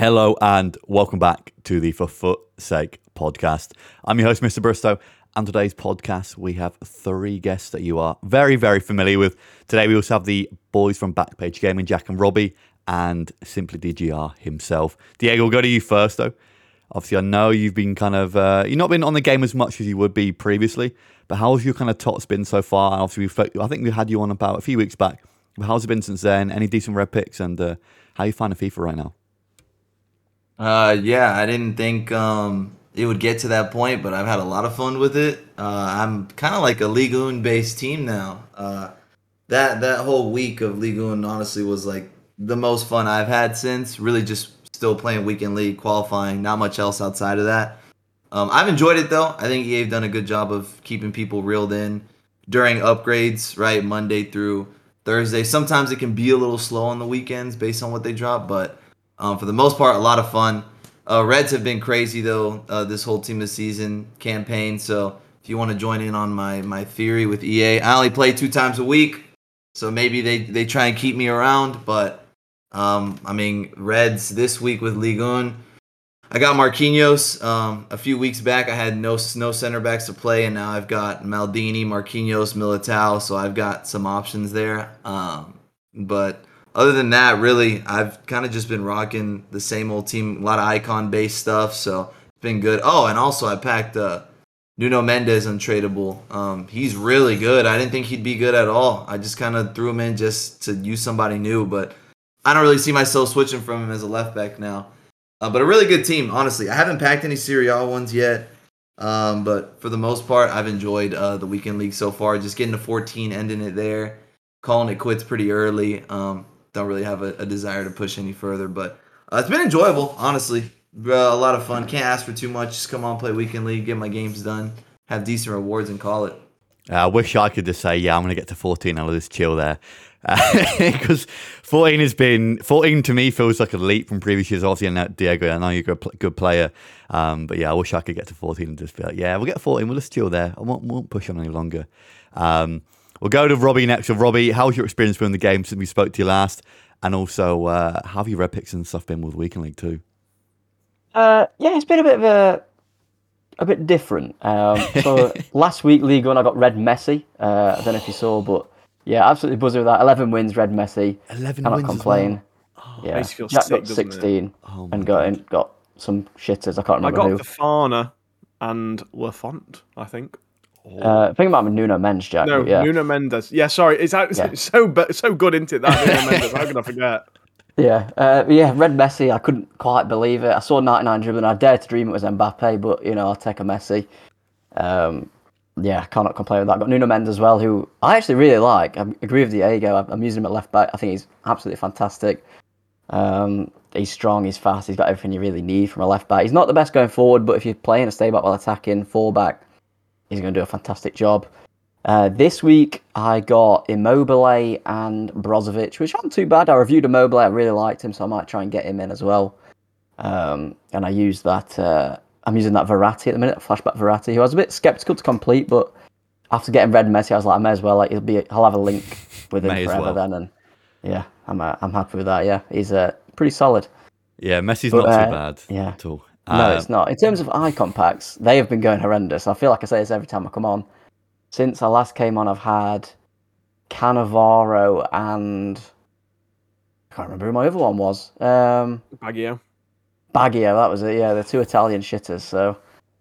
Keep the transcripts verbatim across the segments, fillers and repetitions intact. Hello and welcome back to the For Foot's Sake podcast. I'm your host, Mister Bristow, and today's podcast, we have three guests that you are very, very familiar with. Today, we also have the boys from Backpage Gaming, Jack and Robbie, and Simply D G R himself. Diego, we'll go to you first, though. Obviously, I know you've been kind of, uh, you've not been on the game as much as you would be previously, but how's your kind of tots been so far? And obviously, we've, I think we had you on about a few weeks back. But how's it been since then? Any decent red picks? And uh, how are you finding FIFA right now? Uh, yeah, I didn't think um, it would get to that point, but I've had a lot of fun with it. Uh, I'm kind of like a Ligue one based team now. Uh, that that whole week of Ligue one honestly was like the most fun I've had since. Really just still playing weekend league, qualifying, not much else outside of that. Um, I've enjoyed it, though. I think E A's done a good job of keeping people reeled in during upgrades, right, Monday through Thursday. Sometimes it can be a little slow on the weekends based on what they drop, but Um, for the most part, a lot of fun. Uh, Reds have been crazy, though, uh, this whole team this season campaign. So if you want to join in on my, my theory with E A, I only play two times a week. So maybe they, they try and keep me around. But, um, I mean, Reds this week with Ligue one. I got Marquinhos. Um, a few weeks back, I had no, no center backs to play. And now I've got Maldini, Marquinhos, Militao. So I've got some options there. Um, but... Other than that, really, I've kind of just been rocking the same old team, a lot of icon-based stuff, so it's been good. Oh, and also I packed uh, Nuno Mendes untradeable. Um, he's really good. I didn't think he'd be good at all. I just kind of threw him in just to use somebody new, but I don't really see myself switching from him as a left back now. Uh, but a really good team, honestly. I haven't packed any Serie A ones yet, um, but for the most part, I've enjoyed uh, the weekend league so far. Just getting to fourteen, ending it there, calling it quits pretty early. Um, Don't really have a, a desire to push any further, but uh, it's been enjoyable, honestly. Uh, a lot of fun. Can't ask for too much. Just come on, play weekend league, get my games done, have decent rewards, and call it. Uh, I wish I could just say, yeah, I'm going to get to fourteen. I'll just chill there. Because uh, fourteen has been, fourteen to me feels like a leap from previous years. Obviously, I know, Diego, I know you're a good player, um, but yeah, I wish I could get to fourteen and just be like, yeah, we'll get fourteen. We'll just chill there. I won't, won't push on any longer. Um, We'll go to Robbie next. So, Robbie, how's your experience been in the game since we spoke to you last? And also, uh, how have your red picks and stuff been with Weekend League too? Uh, yeah, it's been a bit of a a bit different. Um, so last week, League One, I got red Messi. Uh, I don't know if you saw, but yeah, absolutely buzzing with that. Eleven wins, red Messi. Eleven Cannot wins. Cannot complain. Well. Oh, yeah, Jack sick, got sixteen oh, and got in, got some shitters. I can't remember. I got who. Fafana and Lafont, I think. Uh, think about Nuno Mendes, Jack. No, yeah. Nuno Mendes. Yeah, sorry. It's, it's yeah. so so good into it, that Nuno Mendes. How can I forget? Yeah, uh, yeah. Red Messi. I couldn't quite believe it. I saw ninety-nine dribbling. I dared to dream it was Mbappe, but you know, I'll take a Messi. Um, yeah, I cannot complain with that. I've got Nuno Mendes as well, who I actually really like. I agree with Diego. I'm using him at left back. I think he's absolutely fantastic. Um, he's strong. He's fast. He's got everything you really need from a left back. He's not the best going forward, but if you're playing a stay back while attacking, full back, he's going to do a fantastic job. Uh, this week, I got Immobile and Brozovic, which aren't too bad. I reviewed Immobile. I really liked him, so I might try and get him in as well. Um, and I use that. Uh, I'm using that Verratti at the minute, flashback Verratti, who I was a bit sceptical to complete, but after getting red Messi, I was like, I may as well. Like, it'll be. I'll have a link with him forever well. then. And yeah, I'm uh, I'm happy with that. Yeah, he's uh, pretty solid. Yeah, Messi's but, not uh, too bad yeah. at all. No, it's not. In terms of icon packs, they have been going horrendous. I feel like I say this every time I come on. Since I last came on, I've had Cannavaro and... I can't remember who my other one was. Um, Baggio. Baggio, that was it. Yeah, they're two Italian shitters. So,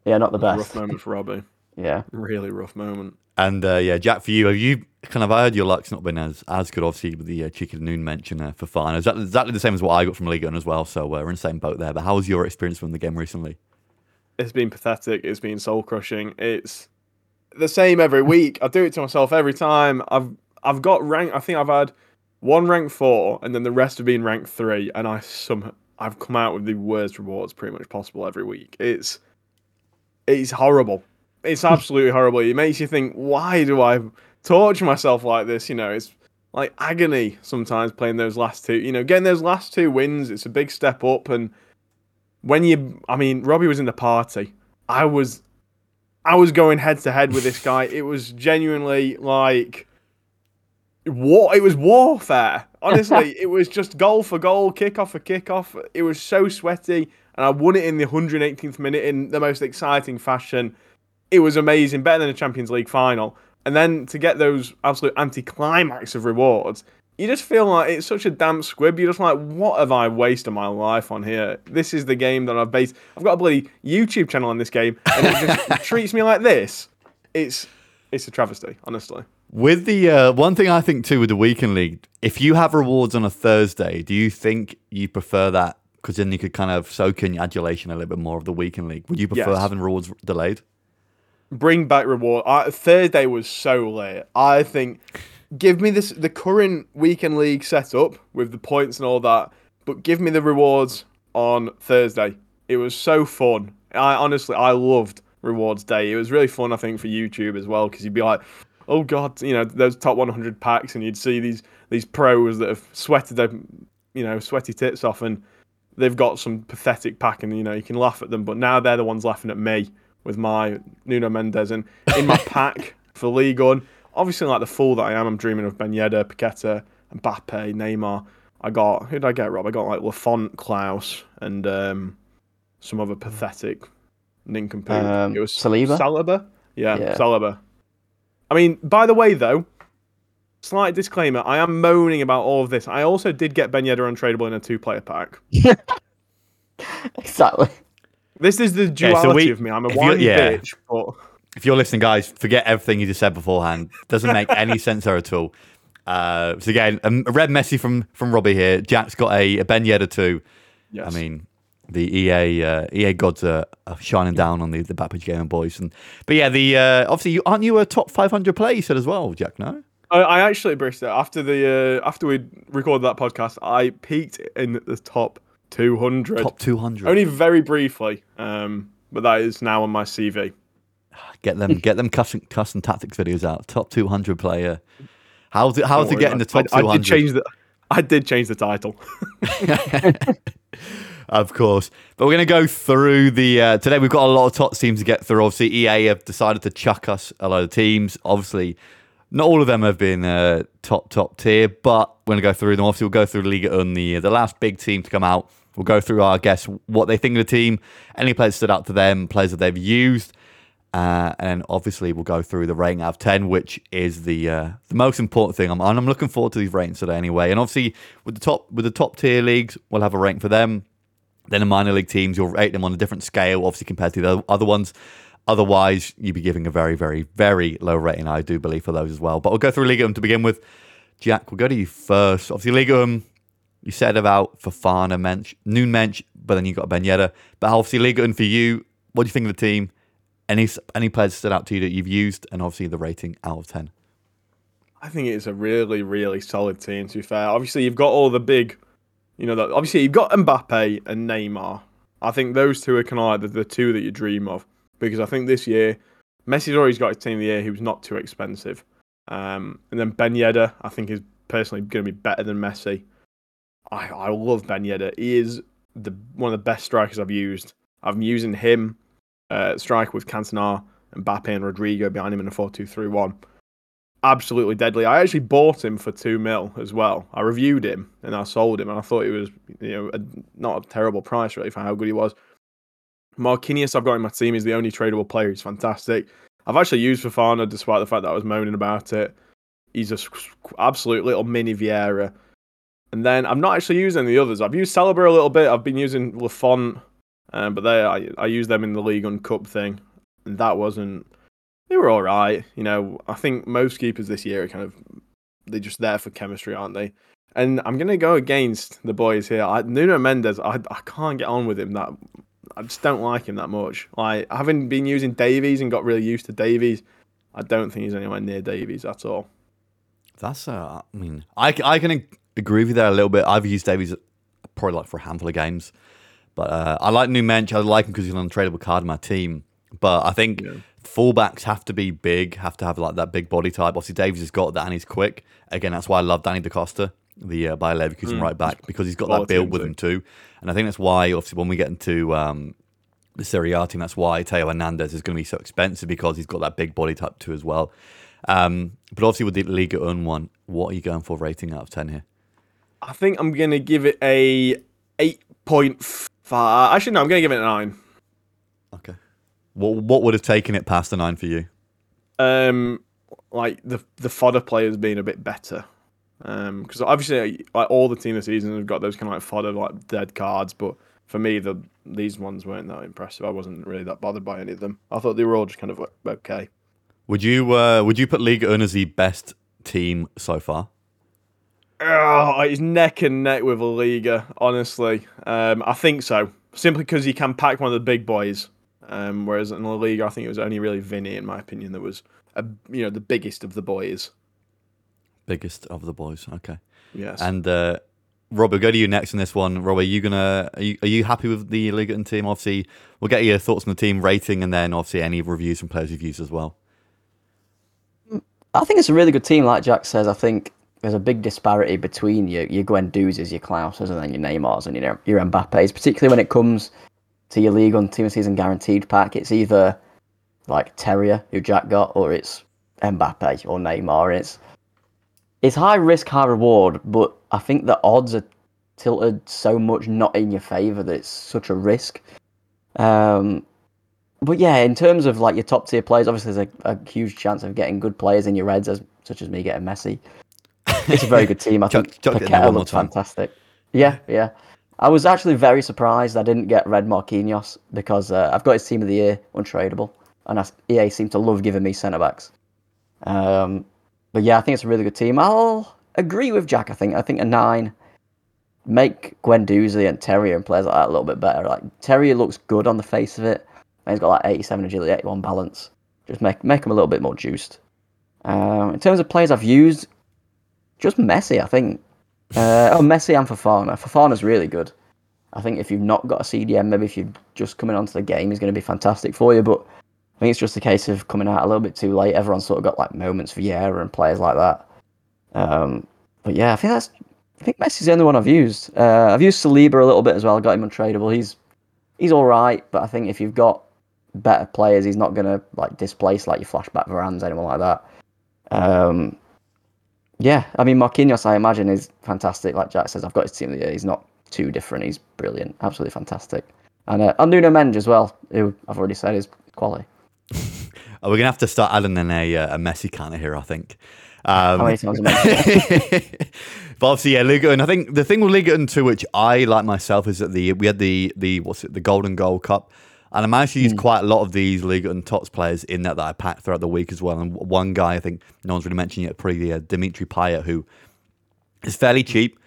yeah, not the best. Rough moment for Robbie. Yeah. Really rough moment. And, uh, yeah, Jack, for you, have you kind of heard your luck's not been as, as good, obviously, with the uh, Chicken Noon mention uh, for Fafana. It's exactly the same as what I got from Ligue one as well, so uh, we're in the same boat there. But how was your experience from the game recently? It's been pathetic. It's been soul-crushing. It's the same every week. I do it to myself every time. I've I've got rank... I think I've had one rank four, and then the rest have been rank three, and I some, I've come out with the worst rewards pretty much possible every week. It's It's horrible. It's absolutely horrible. It makes you think, why do I torture myself like this? You know, it's like agony sometimes playing those last two. You know, getting those last two wins, it's a big step up. And when you, I mean, Robbie was in the party. I was, I was going head to head with this guy. It was genuinely like war. It was warfare. Honestly, it was just goal for goal, kickoff for kickoff. It was so sweaty, and I won it in the one hundred eighteenth minute in the most exciting fashion. It was amazing, better than a Champions League final. And then to get those absolute anticlimax of rewards, you just feel like it's such a damp squib. You're just like, what have I wasted my life on here? This is the game that I've based. I've got a bloody YouTube channel on this game, and it just treats me like this. It's it's a travesty, honestly. With the uh, one thing I think too with the weekend league, if you have rewards on a Thursday, do you think you prefer that? Because then you could kind of soak in your adulation a little bit more of the weekend league. Would you prefer yes. having rewards delayed? Bring back reward. I, Thursday was so late. I think give me this the current weekend league setup with the points and all that, but give me the rewards on Thursday. It was so fun. I honestly I loved rewards day. It was really fun. I think for YouTube as well, because you'd be like, oh god, you know those top one hundred packs, and you'd see these these pros that have sweated their you know sweaty tits off, and they've got some pathetic pack, and you know you can laugh at them, but now they're the ones laughing at me with my Nuno Mendes and in my pack for League One. Obviously, like the fool that I am, I'm dreaming of Ben Yedder, Paqueta, Mbappe, Neymar. I got, who did I get, Rob? I got like Lafont, Klaus, and um, some other pathetic nincompoop. Um, it was Saliba? Saliba? Yeah, yeah, Saliba. I mean, by the way, though, slight disclaimer, I am moaning about all of this. I also did get Ben Yedder untradeable in a two-player pack. Exactly. This is the duality yeah, so we, of me. I'm a whiny yeah. bitch. But... If you're listening, guys, forget everything you just said beforehand. Doesn't make any sense there at all. Uh, so again, a red Messi from, from Robbie here. Jack's got a, a Ben Yedder too. Yes. I mean, the E A uh, E A gods are, are shining down on the, the Backpage Gaming boys. And but yeah, the uh, obviously you aren't you a top five hundred player? You said as well, Jack. No, I, I actually brushed it after the uh, after we recorded that podcast. I peaked in the top. two hundred Top two hundred. Only very briefly, um, but that is now on my C V. Get them, get them cuss and, cuss and tactics videos out. Top two hundred player. How to how Don't to get in the top I, two hundred? I did change the, I did change the title. Of course, but we're going to go through the uh, today. We've got a lot of top teams to get through. Obviously, E A have decided to chuck us a load of teams. Obviously, not all of them have been uh, top top tier, but we're going to go through them. Obviously, we'll go through Liga Un, the the last big team to come out. We'll go through, I guess, what they think of the team, any players stood out to them, players that they've used, uh, and obviously we'll go through the rating out of ten, which is the uh, the most important thing. I'm, and I'm looking forward to these ratings today anyway. And obviously, with the top with the top tier leagues, we'll have a rank for them. Then the minor league teams, you'll rate them on a different scale, obviously compared to the other ones. Otherwise, you'd be giving a very, very, very low rating, I do believe, for those as well. But we'll go through Liga Um to begin with. Jack, we'll go to you first. Obviously, Liga Um. You said about Fofana, Mensch, Noon Mensch, but then you got Ben Yedder. But obviously, Liga Un for you, what do you think of the team? Any any players stood out to you that you've used? And obviously, the rating out of ten. I think it's a really, really solid team, to be fair. Obviously, you've got all the big, you know, the, obviously, you've got Mbappe and Neymar. I think those two are kind of like the, the two that you dream of. Because I think this year, Messi's already got his team of the year who's not too expensive. Um, and then Ben Yedder, I think, is personally going to be better than Messi. I, I love Ben Yedder. He is the one of the best strikers I've used. I've been using him, uh, striker with Cantona, Mbappe and Rodrigo behind him in a four two three one. Absolutely deadly. I actually bought him for two mil as well. I reviewed him and I sold him, and I thought he was, you know, a, not a terrible price really for how good he was. Marquinhos, I've got in my team, is the only tradable player. He's fantastic. I've actually used Fofana despite the fact that I was moaning about it. He's an absolute little mini Vieira. And then I'm not actually using the others. I've used Saliba a little bit. I've been using Lafont, um, but they I, I used them in the League on Cup thing, and that wasn't. They were all right, you know. I think most keepers this year are kind of they're just there for chemistry, aren't they? And I'm gonna go against the boys here. I, Nuno Mendes, I I can't get on with him. That I just don't like him that much. Like having been using Davies and got really used to Davies, I don't think he's anywhere near Davies at all. That's uh, I mean, I I can. agree with you there a little bit. I've used Davies probably like for a handful of games, but uh, I like Nuno Mensch. I like him because he's an untradeable card in my team, but I think yeah. fullbacks have to be big, have to have like that big body type. Obviously Davies has got that and he's quick. Again, that's why I love Danny Da Costa, the uh, Bayer Leverkusen mm. right back, because he's got that build with him too. And I think that's why obviously when we get into um, the Serie A team, that's why Teo Hernandez is going to be so expensive, because he's got that big body type too as well. Um, but obviously with the league your own one, what are you going for rating out of ten here? I think I'm going to give it a eight point five. Actually, no, I'm going to give it a nine. Okay. What what would have taken it past a nine for you? Um, like the the fodder players being a bit better. Um, because obviously like all the team this season have got those kind of like fodder like dead cards, but for me the these ones weren't that impressive. I wasn't really that bothered by any of them. I thought they were all just kind of like, okay. Would you uh would you put Ligue one as the best team so far? Oh, it's neck and neck with Liga, honestly. Um, I think so. Simply because you can pack one of the big boys. Um, whereas in La Liga, I think it was only really Vinny, in my opinion, that was a, you know the biggest of the boys. Biggest of the boys, okay. Yes. And uh, Rob, we'll go to you next in this one. Rob, are you gonna are you, are you happy with the Liga and team? Obviously, we'll get your thoughts on the team rating, and then obviously any reviews from players' reviews as well. I think it's a really good team, like Jack says. I think there's a big disparity between you, your Guendouzi's, your Klaus's, and then your Neymar's and your your Mbappe's, particularly when it comes to your league on team of season guaranteed pack. It's either like Terrier, who Jack got, or it's Mbappe or Neymar. It's it's high risk, high reward, but I think the odds are tilted so much not in your favour that it's such a risk. Um, but yeah, in terms of like your top tier players, obviously there's a, a huge chance of getting good players in your Reds, as such as me getting Messi. It's a very good team. I think Paqueta looks fantastic. Yeah, yeah. I was actually very surprised I didn't get Red Marquinhos because uh, I've got his team of the year, untradeable, and I, E A seem to love giving me centre-backs. Um, but yeah, I think it's a really good team. I'll agree with Jack, I think. I think a nine. Make Guendouzi and Terrier and players like that a little bit better. Like Terrier looks good on the face of it. And he's got like eighty-seven agility, eighty-one balance. Just make, make him a little bit more juiced. Um, in terms of players I've used, just Messi, I think. Uh, oh, Messi and Fofana. Fofana's really good. I think if you've not got a C D M, maybe if you're just coming onto the game, he's going to be fantastic for you. But I think it's just a case of coming out a little bit too late. Everyone's sort of got like moments for Vieira and players like that. Um, but yeah, I think that's. I think Messi's the only one I've used. Uh, I've used Saliba a little bit as well. I got him untradeable. He's he's all right, but I think if you've got better players, he's not going to like displace like your flashback Varans, anyone like that. Um, Yeah, I mean, Marquinhos, I imagine, is fantastic. Like Jack says, I've got his team of the year. He's not too different. He's brilliant. Absolutely fantastic. And uh, Nuno Mendes as well, who I've already said is quality. We're going to have to start adding in a, a Messi counter here, I think. Um, How many times a Messi? But obviously, yeah, Ligue one. I think the thing with Ligue one, too, which I like myself, is that the we had the the what's it the Golden Goal Cup. And I managed to use mm. quite a lot of these Ligue one Tots players in that that I packed throughout the week as well. And one guy I think no one's really mentioned yet, pretty uh, Dimitri Payet, who is fairly cheap,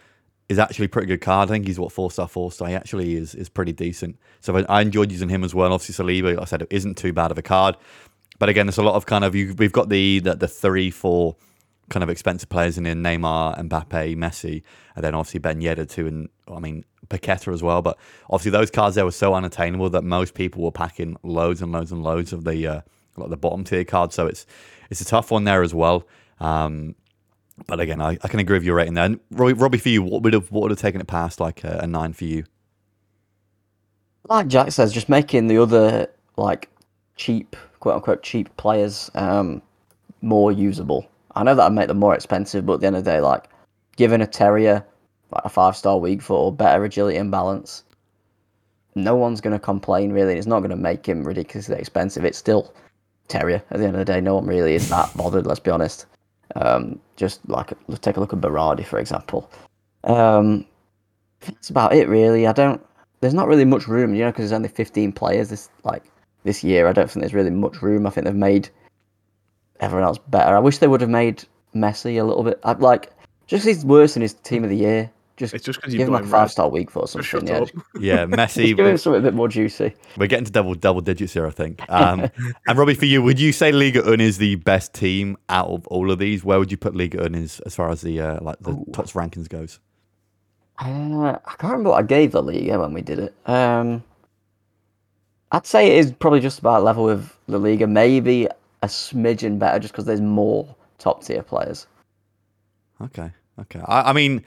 is actually a pretty good card. I think he's, what, four-star, four-star. He actually is is pretty decent. So I, I enjoyed using him as well. Obviously, Saliba, like I said, it isn't too bad of a card. But again, there's a lot of kind of, you, we've got the, the the three, four kind of expensive players in here, Neymar, Mbappe, Messi, and then obviously Ben Yedder too, and I mean, Paqueta as well, but obviously those cards there were so unattainable that most people were packing loads and loads and loads of the uh, like the bottom tier cards. So it's it's a tough one there as well. Um, but again, I, I can agree with your rating there. And Robbie, Robbie, for you, what would have what would have taken it past like a, a nine for you? Like Jack says, just making the other like cheap, quote unquote, cheap players um, more usable. I know that would make them more expensive, but at the end of the day, like giving a Terrier like a five-star weak foot or better agility and balance, no one's going to complain, really. It's not going to make him ridiculously expensive. It's still Terrier. At the end of the day, no one really is that bothered, let's be honest. Um, just like, let's take a look at Berardi, for example. Um, that's about it, really. I don't, there's not really much room, you know, because there's only fifteen players this, like, this year. I don't think there's really much room. I think they've made everyone else better. I wish they would have made Messi a little bit, I'd like, just he's worse than his team of the year. Just it's just because you like a five star week for something. Yeah, yeah, Messi. Give him something a bit more juicy. We're getting to double double digits here, I think. Um, and Robbie, for you, would you say Ligue one is the best team out of all of these? Where would you put Ligue one as, as far as the uh, like the Ooh. Tots rankings goes? Uh, I can't remember what I gave the Ligue when we did it. Um, I'd say it is probably just about level with La Liga, maybe a smidgen better, just because there's more top tier players. Okay, okay. I, I mean.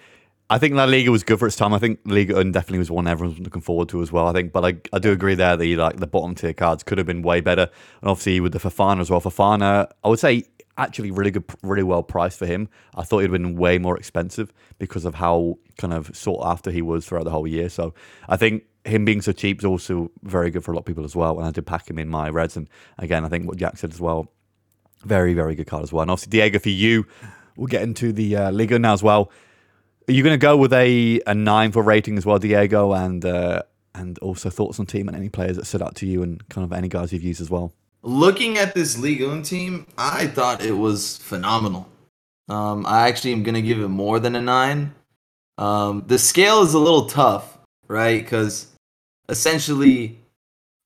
I think La Liga was good for its time. I think Ligue one definitely was one everyone's looking forward to as well, I think. But I, I do agree there that like the bottom tier cards could have been way better. And obviously with the Fofana as well. Fofana, I would say actually really good, really well priced for him. I thought he'd been way more expensive because of how kind of sought after he was throughout the whole year. So I think him being so cheap is also very good for a lot of people as well. And I did pack him in my Reds. And again, I think what Jack said as well, very, very good card as well. And obviously, Diego, for you, we'll get into the uh, Liga now as well. Are you going to go with a, a nine for rating as well, Diego? And uh, and also thoughts on team and any players that stood out to you and kind of any guys you've used as well? Looking at this Liga team, I thought it was phenomenal. Um, I actually am going to give it more than a nine. Um, the scale is a little tough, right? Because essentially,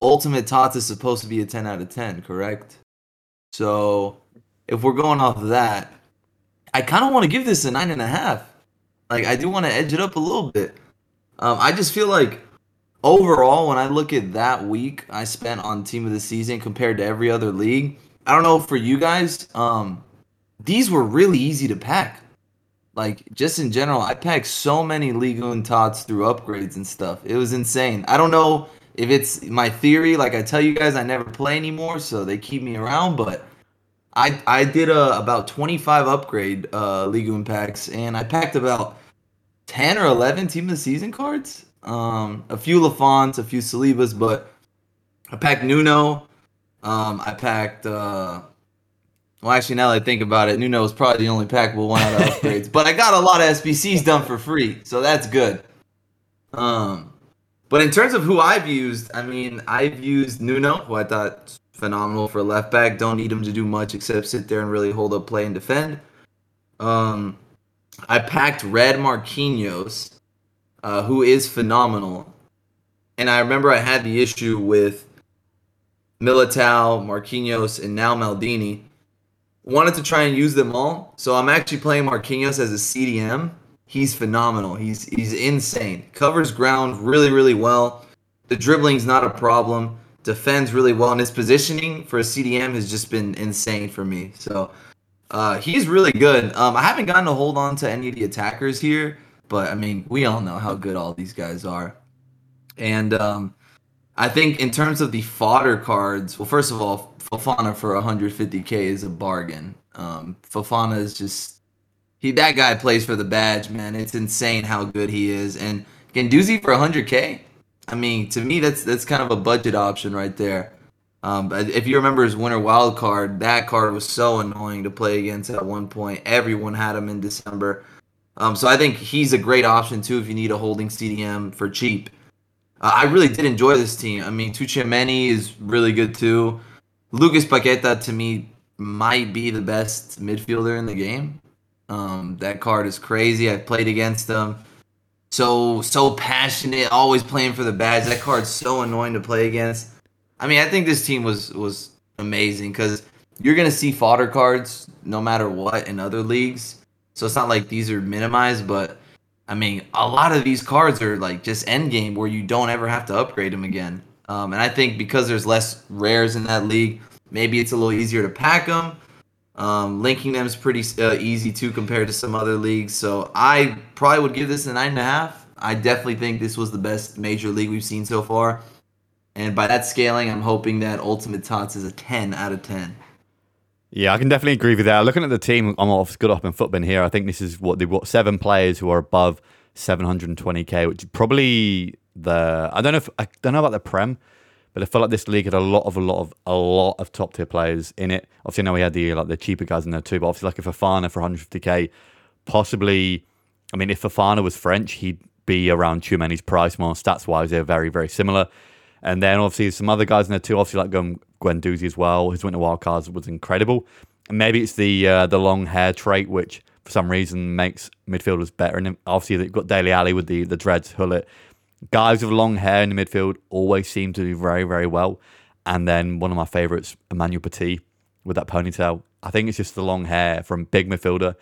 Ultimate Tots is supposed to be a ten out of ten, correct? So if we're going off of that, I kind of want to give this a nine and a half. Like, I do want to edge it up a little bit. Um, I just feel like overall, when I look at that week I spent on Team of the Season compared to every other league, I don't know for you guys, um, these were really easy to pack. Like, just in general, I packed so many Liga and Tots through upgrades and stuff. It was insane. I don't know if it's my theory. Like, I tell you guys, I never play anymore, so they keep me around, but I, I did uh, about twenty-five upgrade uh, Ligue one packs, and I packed about ten or eleven Team of the Season cards. Um, a few Lafons, a few Salibas, but I packed Nuno. Um, I packed... Uh, well, actually, now that I think about it, Nuno was probably the only packable one out of upgrades. But I got a lot of S B Cs done for free, so that's good. Um, but in terms of who I've used, I mean, I've used Nuno, who I thought... phenomenal for left back. Don't need him to do much except sit there and really hold up play and defend. Um, I packed Red Marquinhos, uh, who is phenomenal. And I remember I had the issue with Militao, Marquinhos, and now Maldini. Wanted to try and use them all, so I'm actually playing Marquinhos as a C D M. He's phenomenal. He's he's insane. Covers ground really, really well. The dribbling's not a problem. Defends really well, and his positioning for a C D M has just been insane for me. So uh, he's really good. Um, I haven't gotten to hold on to any of the attackers here, but I mean, we all know how good all these guys are. And um, I think in terms of the fodder cards, well, first of all, Fofana for one hundred fifty K is a bargain. Um, Fofana is just, he that guy plays for the badge, man. It's insane how good he is. And Guendouzi for one hundred K. I mean, to me, that's that's kind of a budget option right there. Um, but if you remember his Winter Wild Card, that card was so annoying to play against at one point. Everyone had him in December. Um, so I think he's a great option, too, if you need a holding C D M for cheap. Uh, I really did enjoy this team. I mean, Tuchemeni is really good, too. Lucas Paqueta, to me, might be the best midfielder in the game. Um, that card is crazy. I played against him. So, so passionate, always playing for the badge. That card's so annoying to play against. I mean, I think this team was, was amazing because you're going to see fodder cards no matter what in other leagues. So it's not like these are minimized, but, I mean, a lot of these cards are like just endgame where you don't ever have to upgrade them again. Um, and I think because there's less rares in that league, maybe it's a little easier to pack them. Um, linking them is pretty uh, easy, too, compared to some other leagues. So I probably would give this a nine point five. I definitely think this was the best major league we've seen so far. And by that scaling, I'm hoping that Ultimate Tots is a ten out of ten. Yeah, I can definitely agree with that. Looking at the team, I'm off good up in Footbin here. I think this is what they've got seven players who are above seven hundred twenty K, which is probably the... I don't know if I don't know about the Prem, but I felt like this league had a lot of a lot of a lot of top tier players in it. Obviously, I know we had the like the cheaper guys in there too, but obviously, like a Fofana for one hundred fifty K, possibly. I mean, if Fofana was French, he'd be around Tchouameni's price more stats wise. They're very very similar. And then obviously some other guys in there too. Obviously, like Guendouzi as well. His winter wild cards was incredible. And maybe it's the uh, the long hair trait which for some reason makes midfielders better. And obviously, they've got Dele Alli with the the dreads, Hullet. Guys with long hair in the midfield always seem to do very, very well. And then one of my favourites, Emmanuel Petit, with that ponytail. I think it's just the long hair from big midfielder.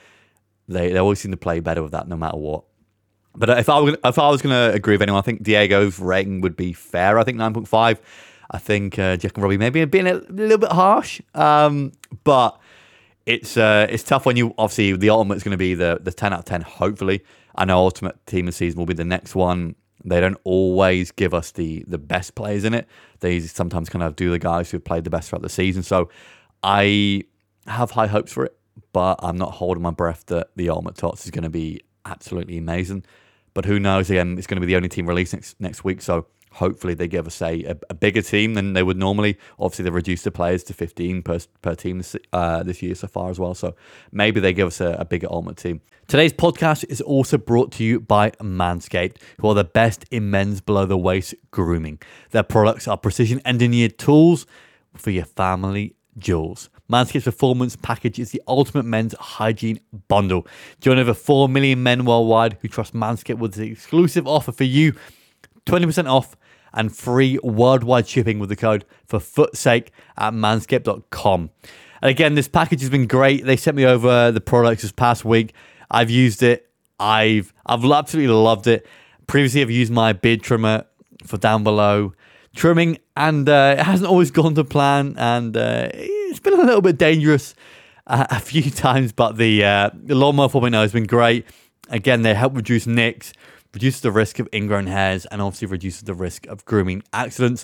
They they always seem to play better with that, no matter what. But if I were, if I was going to agree with anyone, I think Diego's rating would be fair. I think nine point five. I think uh, Jack and Robbie maybe have been a little bit harsh, um, but it's uh, it's tough when you obviously the ultimate's going to be the the ten out of ten. Hopefully, I know Ultimate Team of the Season will be the next one. They don't always give us the the best players in it. They sometimes kind of do the guys who have played the best throughout the season. So I have high hopes for it, but I'm not holding my breath that the Ultimate Tots is going to be absolutely amazing. But who knows? Again, it's going to be the only team released next, next week, so hopefully they give us a, a, a bigger team than they would normally. Obviously, they've reduced the players to fifteen per, per team this, uh, this year so far as well, so maybe they give us a, a bigger Ultimate team. Today's podcast is also brought to you by Manscaped, who are the best in men's below-the-waist grooming. Their products are precision-engineered tools for your family jewels. Manscaped's Performance Package is the ultimate men's hygiene bundle. Join over four million men worldwide who trust Manscaped with the exclusive offer for you, twenty percent off and free worldwide shipping with the code for footsake at manscaped dot com. And again, this package has been great. They sent me over the products this past week. I've used it. I've I've absolutely loved it. Previously, I've used my beard trimmer for down below trimming, and uh, it hasn't always gone to plan, and uh, it's been a little bit dangerous uh, a few times, but the, uh, the Lawnmower four point oh has been great. Again, they help reduce nicks, reduce the risk of ingrown hairs, and obviously reduces the risk of grooming accidents.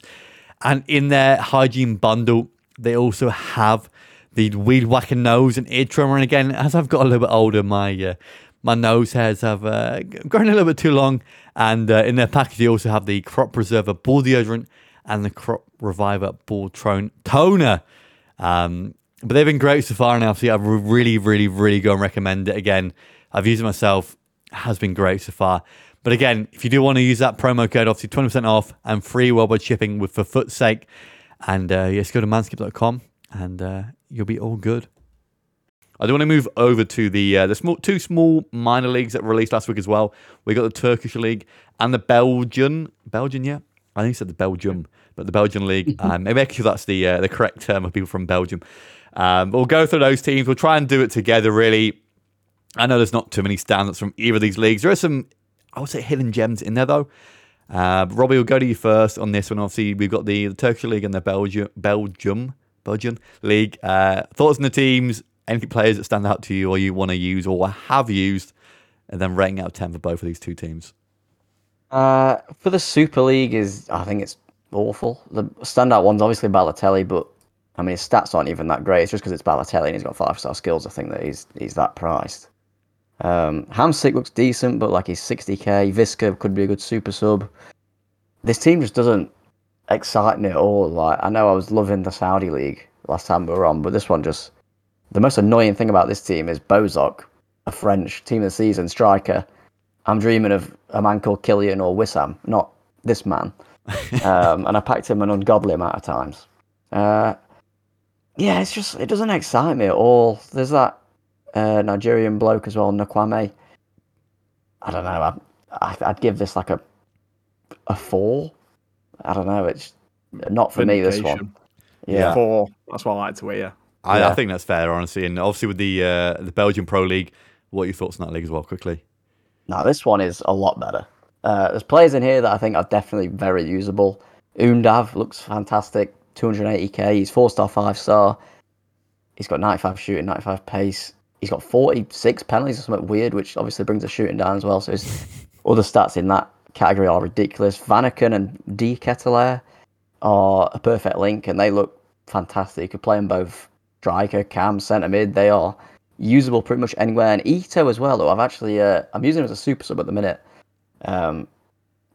And in their hygiene bundle, they also have the weed whacker nose and ear trimmer. And again, as I've got a little bit older, my uh, my nose hairs have uh, grown a little bit too long. And uh, in their package, they also have the Crop Preserver Ball Deodorant and the Crop Reviver Ball Tone Toner. Um, but they've been great so far, and obviously I really, really, really go and recommend it. Again, I've used it myself. It has been great so far. But again, if you do want to use that promo code, obviously twenty percent off and free worldwide shipping with for foot's sake. And uh, yes, go to manscaped dot com and uh, you'll be all good. I do want to move over to the uh, the small, two small minor leagues that released last week as well. We got the Turkish League and the Belgian, Belgian, yeah? I think you said the Belgium, but the Belgian League. um, maybe actually that's the uh, the correct term for people from Belgium. Um, but we'll go through those teams. We'll try and do it together, really. I know there's not too many standouts from either of these leagues. There are some, I would say, hidden gems in there, though. Uh, Robbie, we'll go to you first on this one. Obviously, we've got the, the Turkish League and the Belgium Belgium, Belgian League. Uh, thoughts on the teams, any players that stand out to you or you want to use or have used, and then rating out of ten for both of these two teams. Uh, for the Super League, is I think it's awful. The standout one's obviously Balotelli, but I mean, his stats aren't even that great. It's just because it's Balotelli and he's got five-star skills, I think, that he's he's that priced. Um, Hamsik looks decent, but like he's sixty k. Visca could be a good super sub. This team just doesn't excite me at all. Like, I know I was loving the Saudi league last time we were on, but this one just, the most annoying thing about this team is Bozok, a French team of the season striker. I'm dreaming of a man called Killian or Wissam, not this man. um, and I packed him an ungodly amount of times. Uh, yeah, it's just, it doesn't excite me at all. There's that Uh, Nigerian bloke as well, Nkwame. I don't know. I'd, I'd give this like a a four. I don't know. It's not for Vindication. me. This one, yeah. yeah, four. That's what I like to hear. I, yeah. I think that's fair, honestly. And obviously with the uh, the Belgian Pro League, what are your thoughts on that league as well, quickly? No, this one is a lot better. Uh, there's players in here that I think are definitely very usable. Undav looks fantastic. two hundred eighty k. He's four star, five star. He's got ninety-five shooting, ninety-five pace. He's got forty-six penalties or something weird, which obviously brings the shooting down as well. So his other stats in that category are ridiculous. Vanaken and D. Ketelaere are a perfect link, and they look fantastic. You could play them both striker, cam, centre mid. They are usable pretty much anywhere. And Ito as well, though. I've actually, uh, I'm using him as a super sub at the minute. Um,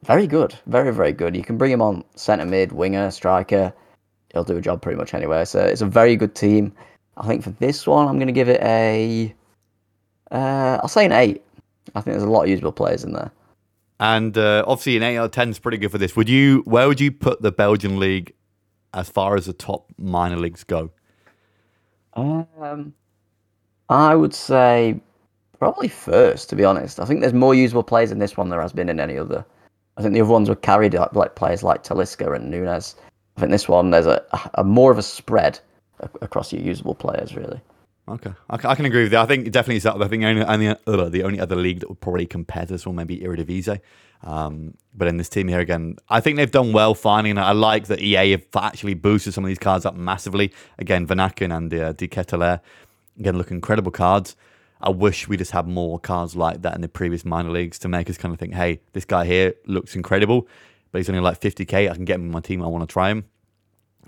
very good. Very, very good. You can bring him on centre mid, winger, striker. He'll do a job pretty much anywhere. So it's a very good team. I think for this one, I'm going to give it a, uh, I'll say an eight. I think there's a lot of usable players in there. And uh, obviously an eight out of ten is pretty good for this. Would you, where would you put the Belgian league as far as the top minor leagues go? Um, I would say probably first, to be honest. I think there's more usable players in this one than there has been in any other. I think the other ones were carried up like players like Talisca and Nunes. I think this one, there's a, a more of a spread across your usable players, really. Okay, I can agree with that. I think it definitely is that. I think only, only uh, the only other league that would probably compare to this one maybe Eredivisie. Um, but in this team here again, I think they've done well finding. I like that E A have actually boosted some of these cards up massively. Again, Vanaken and uh, De Ketelaere, again, look incredible cards. I wish we just had more cards like that in the previous minor leagues to make us kind of think, hey, this guy here looks incredible, but he's only like fifty k. I can get him in my team. I want to try him.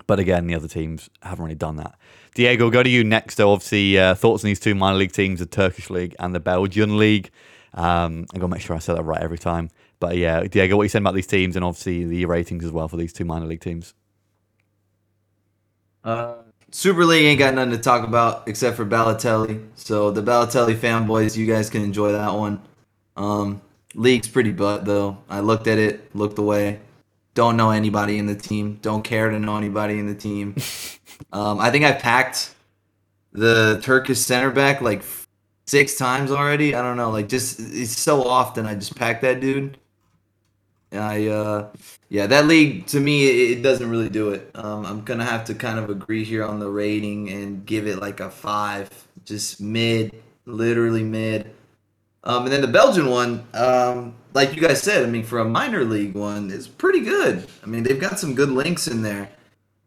But again, the other teams haven't really done that. Diego, go to you next. So obviously, uh, thoughts on these two minor league teams, the Turkish League and the Belgian League. Um, I've got to make sure I say that right every time. But yeah, Diego, what are you saying about these teams and obviously the ratings as well for these two minor league teams? Uh, Super League ain't got nothing to talk about except for Balotelli. So the Balotelli fanboys, you guys can enjoy that one. Um, league's pretty butt, though. I looked at it, looked away. Don't know anybody in the team. Don't care to know anybody in the team. um, I think I packed the Turkish center back like six times already. I don't know. Like, just it's so often I just packed that dude. And I, uh, yeah, that league, to me, it, it doesn't really do it. Um, I'm going to have to kind of agree here on the rating and give it like a five. Just mid, literally mid. Um, and then the Belgian one, um, like you guys said, I mean, for a minor league one, it's pretty good. I mean, they've got some good links in there.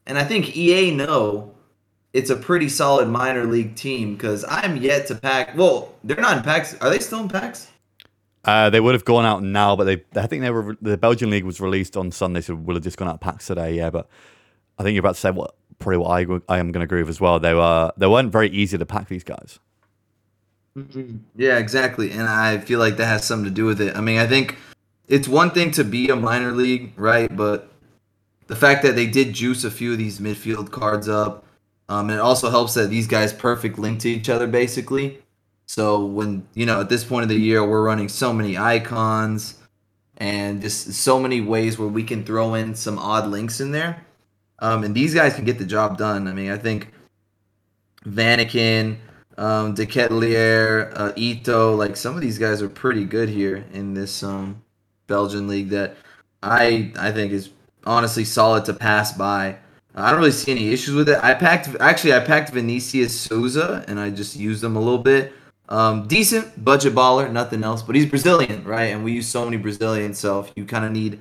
And I think E A know it's a pretty solid minor league team because I'm yet to pack. Well, they're not in packs. Are they still in packs? Uh, they would have gone out now, but they I think they were the Belgian league was released on Sunday, so we'll have just gone out of packs today, yeah. But I think you're about to say what probably what I, I am going to agree with as well. They were they weren't very easy to pack, these guys. Yeah, exactly. And I feel like that has something to do with it. I mean, I think it's one thing to be a minor league, right? But the fact that they did juice a few of these midfield cards up, um, and it also helps that these guys perfect link to each other, basically. So when, you know, at this point of the year, we're running so many icons and just so many ways where we can throw in some odd links in there. Um, and these guys can get the job done. I mean, I think Vanaken, um, De Ketelaere, uh, Ito, like some of these guys are pretty good here in this um, Belgian league that I I think is honestly solid to pass by. I don't really see any issues with it. I packed actually I packed Vinicius Souza and I just used him a little bit. Um, decent budget baller, nothing else, but he's Brazilian, right? And we use so many Brazilians, so if you kind of need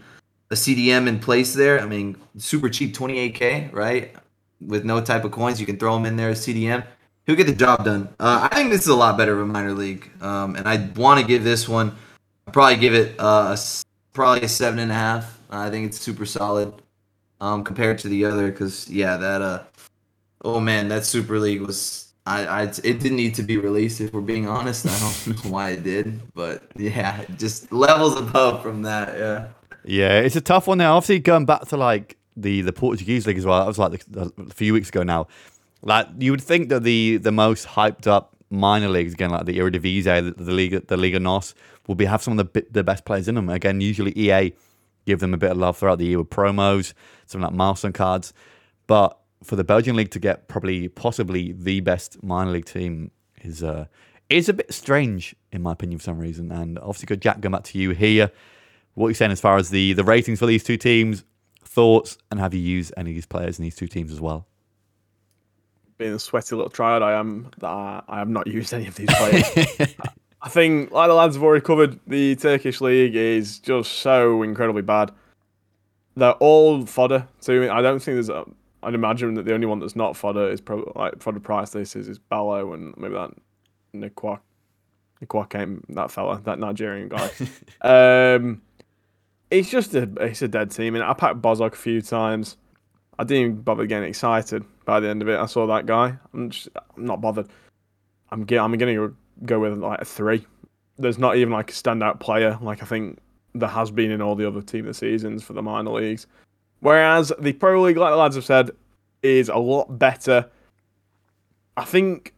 a C D M in place there, I mean, super cheap, twenty-eight K, right? With no type of coins, you can throw him in there as C D M. He'll get the job done. Uh, I think this is a lot better of a minor league, um, and I want to give this one. I'll probably give it uh, a, probably a seven and a half. Uh, I think it's super solid um, compared to the other because yeah, that uh, oh man, that Super League was. I, I it didn't need to be released if we're being honest. I don't know why it did, but yeah, just levels above from that. Yeah, yeah, it's a tough one now. Obviously, going back to like the the Portuguese league as well. That was like the, the, a few weeks ago now. Like you would think that the, the most hyped up minor leagues again, like the Eredivisie, the, the league, the Liga N O S, will be have some of the the best players in them. Again, usually E A give them a bit of love throughout the year with promos, some like milestone cards. But for the Belgian league to get probably possibly the best minor league team is uh, is a bit strange in my opinion for some reason. And obviously, good Jack, going back to you here. What are you saying as far as the the ratings for these two teams? Thoughts, and have you used any of these players in these two teams as well? Being a sweaty little triad, I am that uh, I have not used any of these players. I think, like the lads have already covered, the Turkish league is just so incredibly bad. They're all fodder to me. I don't think there's. A, I'd imagine that the only one that's not fodder is probably like fodder price. This is is Ballo and maybe that Nkwak, Nkwak came that fella, that Nigerian guy. um, it's just a it's a dead team. And I packed Bozok a few times. I didn't even bother getting excited by the end of it. I saw that guy. I'm just, I'm not bothered. I'm get, I'm going to go with like a three. There's not even like a standout player like I think there has been in all the other team of the seasons for the minor leagues. Whereas the Pro League, like the lads have said, is a lot better. I think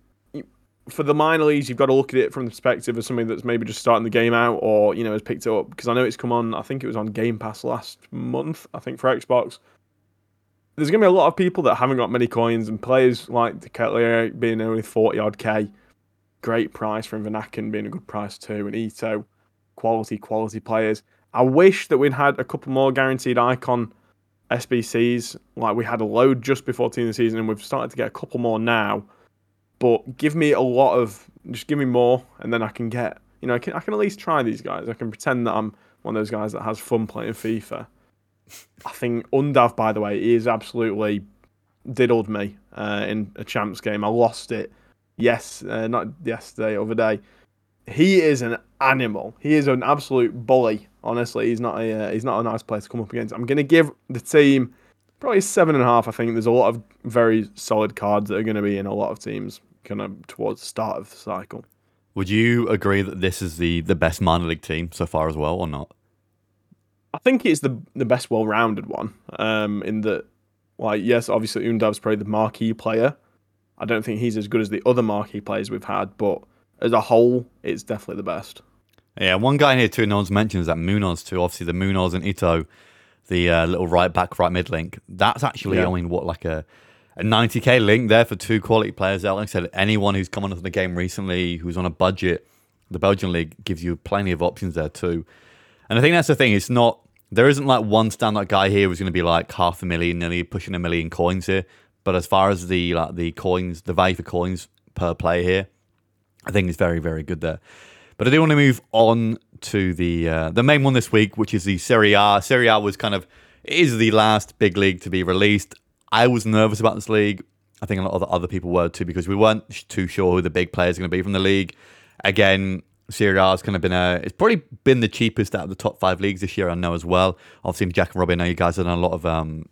for the minor leagues, you've got to look at it from the perspective of somebody that's maybe just starting the game out or, you know, has picked it up. Because I know it's come on, I think it was on Game Pass last month, I think, for Xbox. There's going to be a lot of people that haven't got many coins and players like De Ketelaere being only forty odd K. Great price for Vanaken being a good price too. And Ito, quality, quality players. I wish that we'd had a couple more guaranteed icon S B Cs. Like we had a load just before team of the season and we've started to get a couple more now. But give me a lot of, just give me more and then I can get, you know, I can, I can at least try these guys. I can pretend that I'm one of those guys that has fun playing FIFA. I think Undav, by the way, he has absolutely diddled me uh, in a champs game. I lost it. Yes, uh, not yesterday, other day. He is an animal. He is an absolute bully. Honestly, he's not a uh, he's not a nice player to come up against. I'm going to give the team probably seven and a half. I think there's a lot of very solid cards that are going to be in a lot of teams kind of towards the start of the cycle. Would you agree that this is the, the best minor league team so far as well, or not? I think it's the the best well-rounded one. Um, in that, like, yes, obviously Undav's probably the marquee player. I don't think he's as good as the other marquee players we've had, but as a whole, it's definitely the best. Yeah, one guy in here too, no one's mentioned, is that Munoz too. Obviously, the Munoz and Ito, the uh, little right back, right mid link. That's actually, yeah. I mean, what, like a, a ninety K link there for two quality players. Like I said, anyone who's come onto the game recently, who's on a budget, the Belgian league gives you plenty of options there too. And I think that's the thing. It's not, there isn't like one standout guy here who's going to be like half a million, nearly pushing a million coins here. But as far as the like the coins, the value for coins per play here, I think it's very, very good there. But I do want to move on to the uh, the main one this week, which is the Serie A. Serie A was kind of, it is the last big league to be released. I was nervous about this league. I think a lot of other people were too, because we weren't too sure who the big players are going to be from the league. Again, Serie A's kind of been a, it's probably been the cheapest out of the top five leagues this year, I know as well. Obviously, Jack and Robbie, I know you guys have done a lot of um,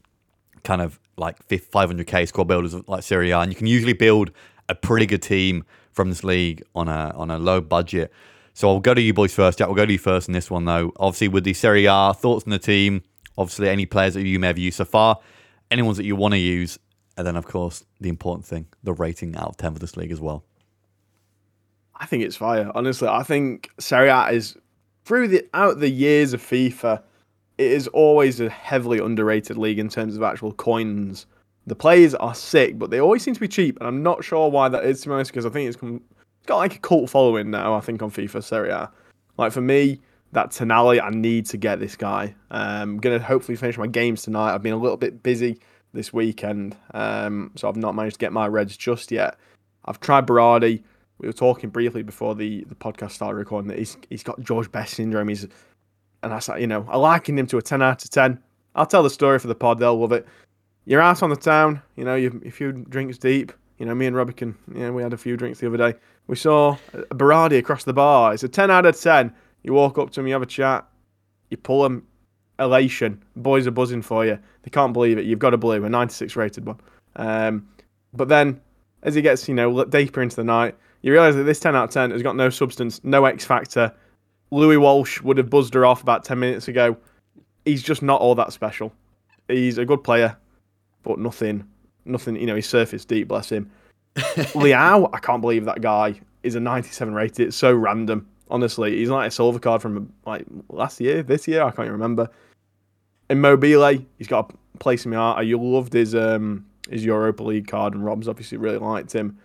kind of like five hundred K squad builders like Serie A, and you can usually build a pretty good team from this league on a on a low budget. So I'll go to you boys first. Jack, we'll go to you first in this one though. Obviously, with the Serie A, thoughts on the team, obviously any players that you may have used so far, any ones that you want to use, and then of course, the important thing, the rating out of ten for this league as well. I think it's fire. Honestly, I think Serie A is, through the out the years of FIFA, it is always a heavily underrated league in terms of actual coins. The players are sick, but they always seem to be cheap, and I'm not sure why that is, to be honest, because I think it's com- got like a cult following now, I think, on FIFA Serie A. Like, for me, that Tonali, I need to get this guy. Um, I'm going to hopefully finish my games tonight. I've been a little bit busy this weekend, um, so I've not managed to get my reds just yet. I've tried Berardi. We were talking briefly before the, the podcast started recording that he's he's got George Best syndrome. He's, and I said, you know, I likened him to a ten out of ten. I'll tell the story for the pod. They'll love it. You're out on the town, you know, you, a few drinks deep. You know, me and Robbie can, you know, we had a few drinks the other day. We saw a Berardi across the bar. It's a ten out of ten. You walk up to him, you have a chat, you pull him, elation. Boys are buzzing for you. They can't believe it. You've got a blue, a ninety-six rated one. Um, but then as he gets, you know, deeper into the night, you realise that this ten out of ten has got no substance, no X factor. Louis Walsh would have buzzed her off about ten minutes ago. He's just not all that special. He's a good player, but nothing, nothing, you know, he's surface deep, bless him. Liao, I can't believe that guy is a ninety-seven rated. It's so random, honestly. He's like a silver card from like last year, this year, I can't even remember. Immobile, he's got a place in my heart. I loved his, um, his Europa League card, and Rob's obviously really liked him.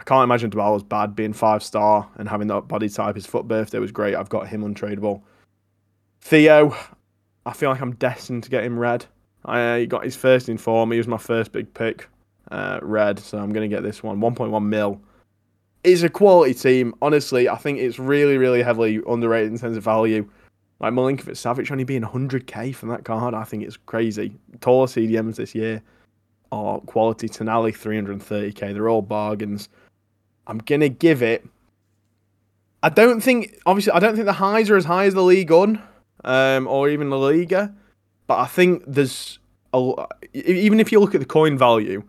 I can't imagine Dybala's bad, being five-star and having that body type. His foot birthday was great. I've got him untradeable. Theo, I feel like I'm destined to get him red. I, uh, he got his first in form. He was my first big pick, uh, red, so I'm going to get this one. one point one mil. It's a quality team. Honestly, I think it's really, really heavily underrated in terms of value. Like Milinkovic-Savic only being one hundred K from that card, I think it's crazy. Taller C D Ms this year are quality. Tonali, three hundred thirty K. They're all bargains. I'm going to give it, I don't think, obviously, I don't think the highs are as high as the League One, um, or even the La Liga, but I think there's, a, even if you look at the coin value,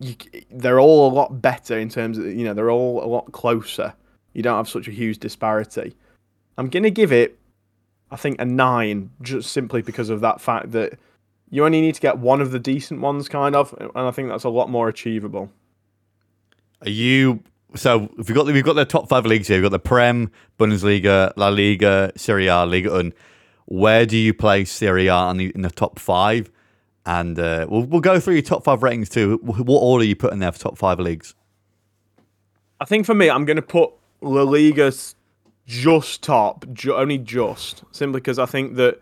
you, they're all a lot better in terms of, you know, they're all a lot closer. You don't have such a huge disparity. I'm going to give it, I think, a nine, just simply because of that fact that you only need to get one of the decent ones, kind of, and I think that's a lot more achievable. Are you, so we've got, the, we've got the top five leagues here. We've got the Prem, Bundesliga, La Liga, Serie A, Liga Un. Where do you play Serie A in the, in the top five? And uh, we'll, we'll go through your top five ratings too. What order are you putting there for top five leagues? I think for me, I'm going to put La Liga just top, ju- only just, simply because I think that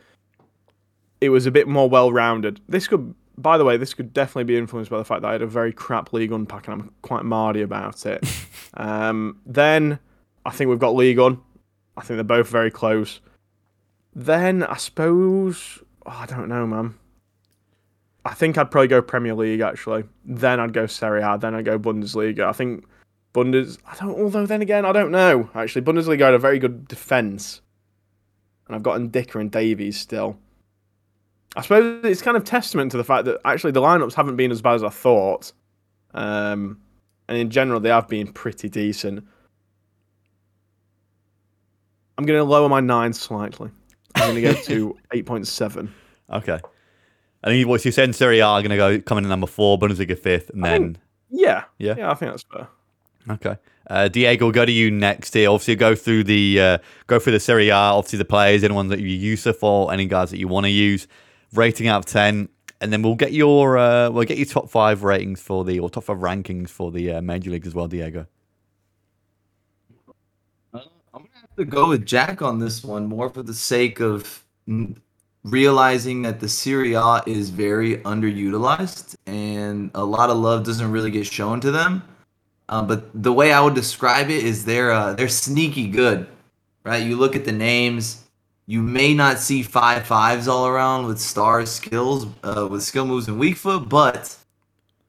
it was a bit more well-rounded. This could... By the way, this could definitely be influenced by the fact that I had a very crap League One pack, and I'm quite mardy about it. um, then, I think we've got League One. I think they're both very close. Then, I suppose... Oh, I don't know, man. I think I'd probably go Premier League, actually. Then I'd go Serie A. Then I'd go Bundesliga. I think Bundes... I don't... Although, then again, I don't know, actually. Bundesliga had a very good defence. And I've got Ndicka and Davies still. I suppose it's kind of testament to the fact that actually the lineups haven't been as bad as I thought. Um, and in general, they have been pretty decent. I'm going to lower my nine slightly. I'm going to go to eight point seven. Okay. I think what you said in Serie A are going to go coming in number four, Bundesliga fifth, and I then... Think, yeah. yeah. Yeah, I think that's fair. Okay. Uh, Diego, we'll go to you next here. Obviously, go through the uh, go through the Serie A, obviously the players, anyone that you're useful for, any guys that you want to use, rating out of ten, and then we'll get your uh, we'll get your top five ratings for the or top five rankings for the uh, major leagues as well, Diego. Uh, I'm gonna have to go with Jack on this one, more for the sake of realizing that the Serie A is very underutilized and a lot of love doesn't really get shown to them. Um, but the way I would describe it is they're uh, they're sneaky good, right? You look at the names, you may not see five fives all around with star skills, uh, with skill moves and weak foot, but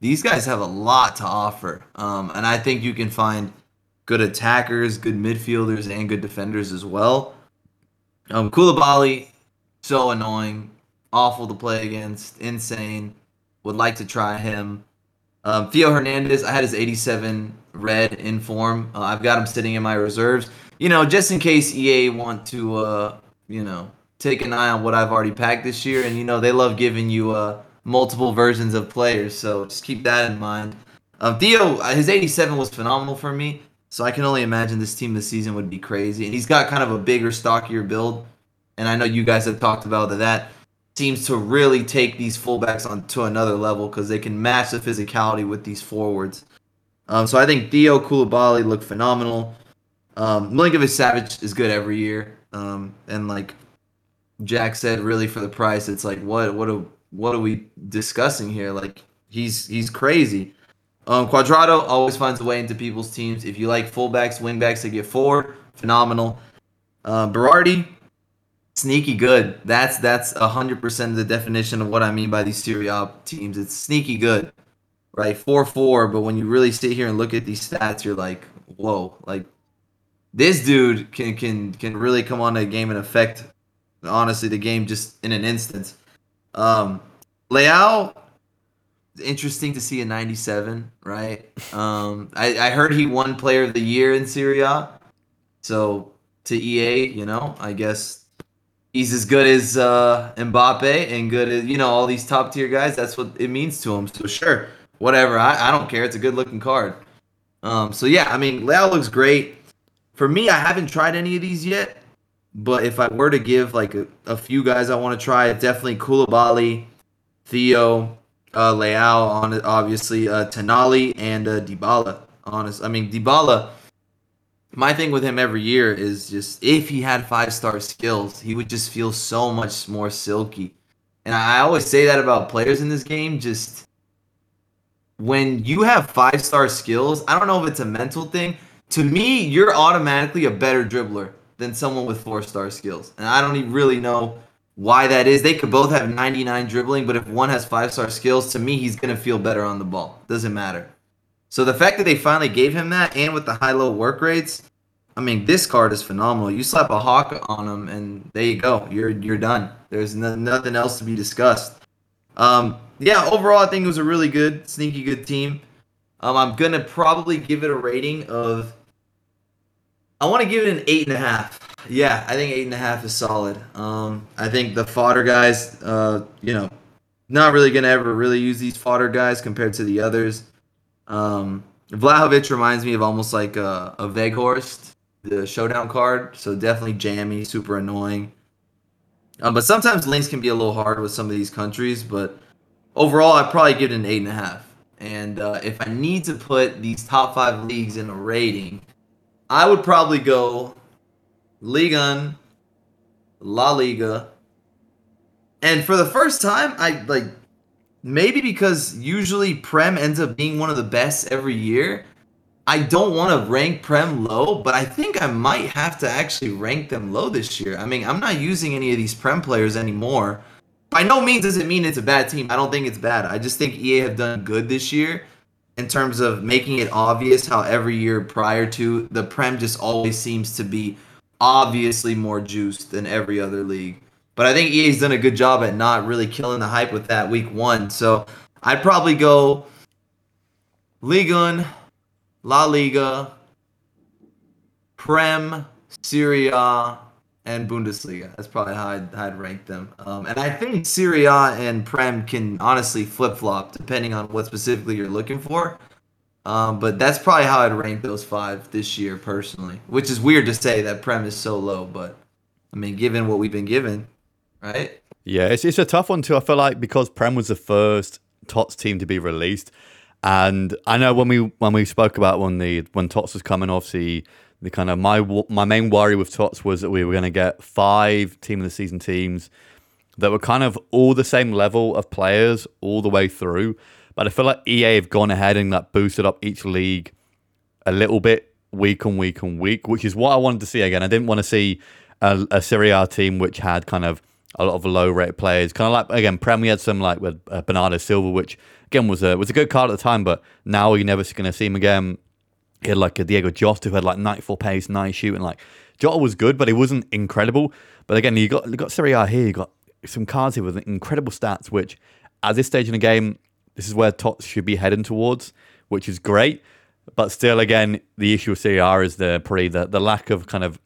these guys have a lot to offer. Um, and I think you can find good attackers, good midfielders, and good defenders as well. Um, Koulibaly, so annoying, awful to play against, insane. Would like to try him. Um, Theo Hernandez, I had his eighty-seven red in form. Uh, I've got him sitting in my reserves. You know, just in case E A want to, uh, you know, take an eye on what I've already packed this year. And, you know, they love giving you uh, multiple versions of players. So just keep that in mind. Um, Theo, his eighty-seven was phenomenal for me. So I can only imagine this team this season would be crazy. And he's got kind of a bigger, stockier build. And I know you guys have talked about that. Seems to really take these fullbacks on to another level because they can match the physicality with these forwards. Um, so I think Theo, Koulibaly look phenomenal. Um, Milinkovic-Savic is good every year, um, and like Jack said, really for the price, it's like what what are, what are we discussing here? Like he's he's crazy. Um, Cuadrado always finds a way into people's teams. If you like fullbacks, wingbacks that get forward, phenomenal. Uh, Berardi. Sneaky good. That's that's one hundred percent the definition of what I mean by these Serie A teams. It's sneaky good, right? four four, but when you really sit here and look at these stats, you're like, whoa. Like, this dude can can can really come on to a game and affect, honestly, the game just in an instant. Um, Leao, interesting to see a ninety-seven, right? Um, I, I heard he won Player of the Year in Serie A. So, to E A, you know, I guess... He's as good as uh, Mbappe and good as, you know, all these top-tier guys. That's what it means to him. So, sure, whatever. I, I don't care. It's a good-looking card. Um, so, yeah, I mean, Leao looks great. For me, I haven't tried any of these yet. But if I were to give, like, a, a few guys I want to try, definitely Koulibaly, Theo, uh, Leao, on obviously, uh, Tonali, and uh, Dybala. Honest, I mean, Dybala... My thing with him every year is just if he had five-star skills, he would just feel so much more silky. And I always say that about players in this game. Just when you have five-star skills, I don't know if it's a mental thing. To me, you're automatically a better dribbler than someone with four-star skills. And I don't even really know why that is. They could both have ninety-nine dribbling, but if one has five-star skills, to me, he's going to feel better on the ball. Doesn't matter. So the fact that they finally gave him that, and with the high-low work rates, I mean, this card is phenomenal. You slap a hawk on him, and there you go. You're you're done. There's no, nothing else to be discussed. Um, yeah, overall, I think it was a really good, sneaky good team. Um, I'm going to probably give it a rating of... I want to give it an eight point five. Yeah, I think eight point five is solid. Um, I think the fodder guys, uh, you know, not really going to ever really use these fodder guys compared to the others. Um, Vlahovic reminds me of almost like a, a Veghorst, the showdown card. So definitely jammy, super annoying. Um, but sometimes links can be a little hard with some of these countries. But overall, I'd probably give it an eight point five. And uh, if I need to put these top five leagues in a rating, I would probably go Ligue one, La Liga. And for the first time, I like... Maybe because usually Prem ends up being one of the best every year. I don't want to rank Prem low, but I think I might have to actually rank them low this year. I mean, I'm not using any of these Prem players anymore. By no means does it mean it's a bad team. I don't think it's bad. I just think E A have done good this year in terms of making it obvious how every year prior to, the Prem just always seems to be obviously more juiced than every other league. But I think E A's done a good job at not really killing the hype with that week one. So I'd probably go Ligue one, La Liga, Prem, Serie A, and Bundesliga. That's probably how I'd, I'd rank them. Um, and I think Serie A and Prem can honestly flip-flop depending on what specifically you're looking for. Um, but that's probably how I'd rank those five this year personally, which is weird to say that Prem is so low. But, I mean, given what we've been given, right? Yeah, it's it's a tough one too. I feel like because Prem was the first Tots team to be released, and I know when we when we spoke about when the when Tots was coming, obviously the kind of my my main worry with Tots was that we were going to get five team of the season teams that were kind of all the same level of players all the way through. But I feel like E A have gone ahead and like boosted up each league a little bit week on week on week, which is what I wanted to see again. I didn't want to see a, a Serie A team which had kind of a lot of low-rate players. Kind of like, again, Prem, we had some like with uh, Bernardo Silva, which, again, was a was a good card at the time, but now you're never going to see him again. He had like a Diego Jota who had like ninety-four pace, nice shooting. Like, Jota was good, but he wasn't incredible. But again, you got, you got Serie A here, you got some cards here with incredible stats, which at this stage in the game, this is where Tots should be heading towards, which is great. But still, again, the issue with Serie A is the, probably the, the lack of kind of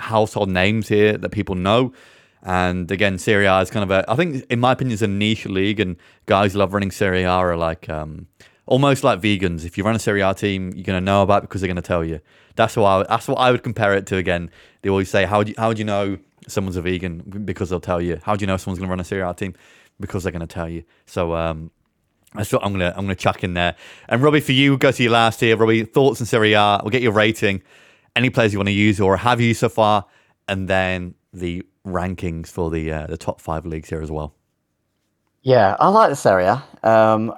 household names here that people know. And again, Serie A is kind of a, I think, in my opinion, it's a niche league, and guys who love running Serie A are like, um, almost like vegans. If you run a Serie A team, you're going to know about it because they're going to tell you. That's what, I, that's what I would compare it to. Again, they always say, how do you, how do you know someone's a vegan? Because they'll tell you. How do you know someone's going to run a Serie A team? Because they're going to tell you. So, um, that's what I'm gonna I'm gonna chuck in there. And Robbie, for you, go to your last here. Robbie, thoughts on Serie A? We'll get your rating, any players you want to use or have used so far, and then the rankings for the uh, the top five leagues here as well. Yeah, I like the Serie A. Um,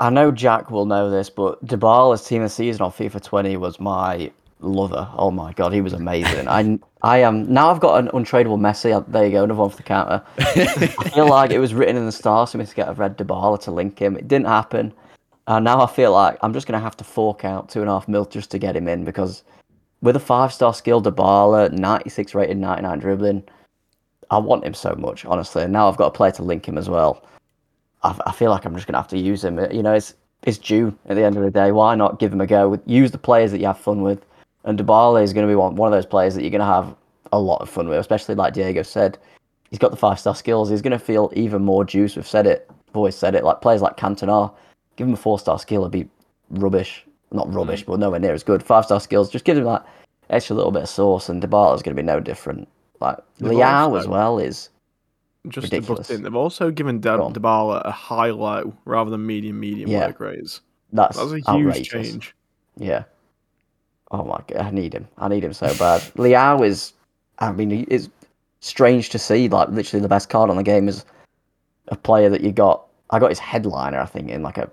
I know Jack will know this, but Dybala's team of the season on FIFA twenty was my lover. Oh my god, he was amazing. I I am now I've got an untradeable Messi. There you go, another one for the counter. I feel like it was written in the stars for me to get a red Dybala to link him. It didn't happen, and now I feel like I'm just going to have to fork out two and a half mil just to get him in, because with a five-star skill Dybala, ninety-six rated, ninety-nine dribbling, I want him so much, honestly. And now I've got a player to link him as well. I, I feel like I'm just going to have to use him. You know, it's it's due at the end of the day. Why not give him a go? Use the players that you have fun with. And Dybala is going to be one, one of those players that you're going to have a lot of fun with, especially like Diego said. He's got the five-star skills. He's going to feel even more juice. We've said it. We've always said it. Like players like Cantona, give him a four-star skill. It'd be rubbish. Not rubbish, but nowhere near as good. Five-star skills. Just give him that extra little bit of sauce, and Dybala's going to be no different. Like Leao as well is just ridiculous. The They've also given Dybala a high-low rather than medium-medium yeah. work rates. That's that was a huge outrageous. change. Yeah. Oh my god, I need him. I need him so bad. Leao is, I mean, it's strange to see. Like, literally the best card on the game is a player that you got. I got his headliner, I think, in like a,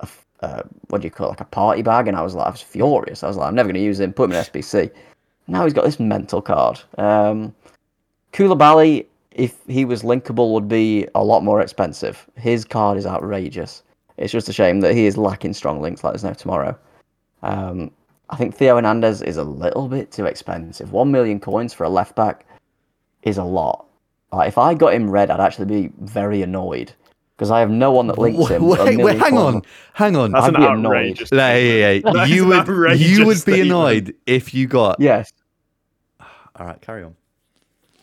a uh, what do you call it, like a party bag, and I was like, I was furious. I was like, I'm never going to use him. Put him in S B C. Now he's got this mental card. Um, Koulibaly, if he was linkable, would be a lot more expensive. His card is outrageous. It's just a shame that he is lacking strong links like there's no tomorrow. Um... I think Theo Hernandez is a little bit too expensive. One million coins for a left-back is a lot. Like, if I got him red, I'd actually be very annoyed, because I have no one that links him. Wait, wait, wait hang coins. on. Hang on. That's I'd an outrageous annoyed. Like, yeah, yeah. That's you, an would, outrageous you would be annoyed if you got... Yes. All right, carry on.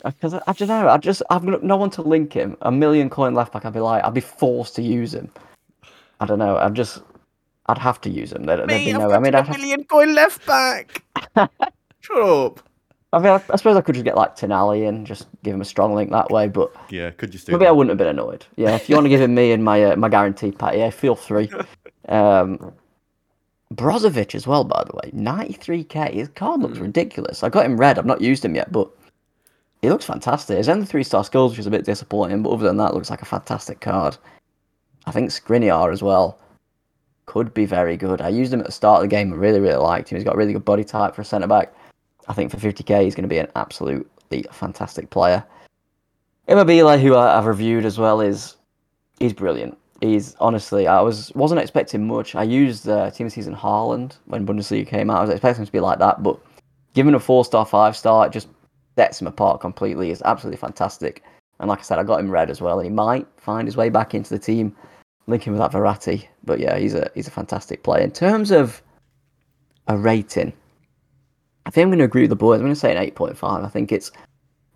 Because I, I don't know. I just, I've got no one to link him. A million coin left-back, I'd be like, I'd be forced to use him. I don't know. I'm just... I'd have to use them. There'd Me, be no. I mean, I'd a million have... coin left back. Shut up. I mean, I, I suppose I could just get like Tenali and just give him a strong link that way. But yeah, could just do maybe that. I wouldn't have been annoyed. Yeah, if you want to give him me and my uh, my guarantee pack, yeah, feel free. Um, Brozovic as well, by the way, ninety-three K. His card looks ridiculous. I got him red. I've not used him yet, but he looks fantastic. He's only three star skills, which is a bit disappointing. But other than that, looks like a fantastic card. I think Skriniar as well could be very good. I used him at the start of the game. I really, really liked him. He's got a really good body type for a centre-back. I think for fifty K, he's going to be an absolutely fantastic player. Immobile, who I've reviewed as well, is he's brilliant. He's, honestly, I was, wasn't expecting much. I used uh, Team of the Season Haaland when Bundesliga came out. I was expecting him to be like that, but given a four-star, five-star, it just sets him apart completely. It's absolutely fantastic. And like I said, I got him red as well, and he might find his way back into the team, linking with that Verratti. But yeah, he's a he's a fantastic player. In terms of a rating, I think I'm going to agree with the boys. I'm going to say an eight point five. I think it's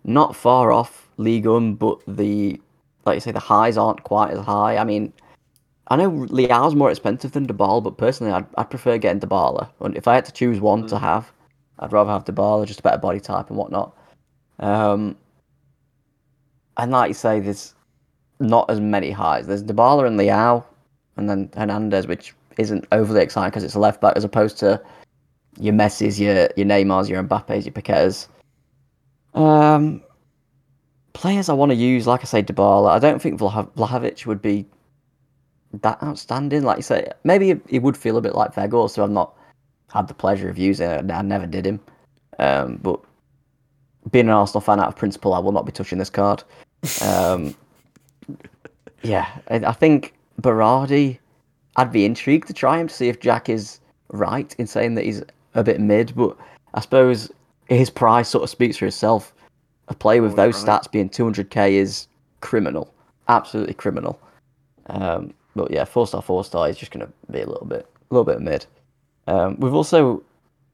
not far off League One, but the, like you say, the highs aren't quite as high. I mean, I know Leao's more expensive than Dybala, but personally, I'd, I'd prefer getting Dybala. And if I had to choose one mm. to have, I'd rather have Dybala, just a better body type and whatnot. Um, and like you say, there's not as many highs. There's Dybala and Leao, and then Hernandez, which isn't overly exciting because it's a left back, as opposed to your Messi's, your your Neymar's, your Mbappe's, your Piquet's. Um, players I want to use, like I say, Dybala. I don't think Vlah- Vlahovic would be that outstanding. Like you say, maybe he would feel a bit like Vegor, so I've not had the pleasure of using it. I never did him. Um, but being an Arsenal fan out of principle, I will not be touching this card. Um, yeah, I think Berardi, I'd be intrigued to try him to see if Jack is right in saying that he's a bit mid, but I suppose his price sort of speaks for itself. A play with oh, those right. stats being two hundred k is criminal. Absolutely criminal. Um, but yeah, four-star, four-star is just going to be a little bit a little bit mid. Um, we've also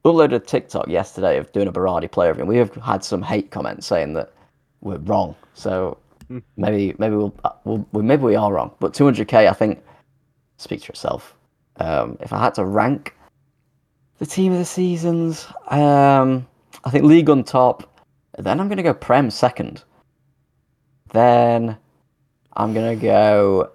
uploaded a TikTok yesterday of doing a Berardi play review, and we have had some hate comments saying that we're wrong. So mm. maybe maybe we'll, we'll maybe we are wrong. But two hundred k, I think, speaks for itself. Um, if I had to rank the team of the seasons, um, I think League on top. Then I'm going to go Prem second. Then I'm going to go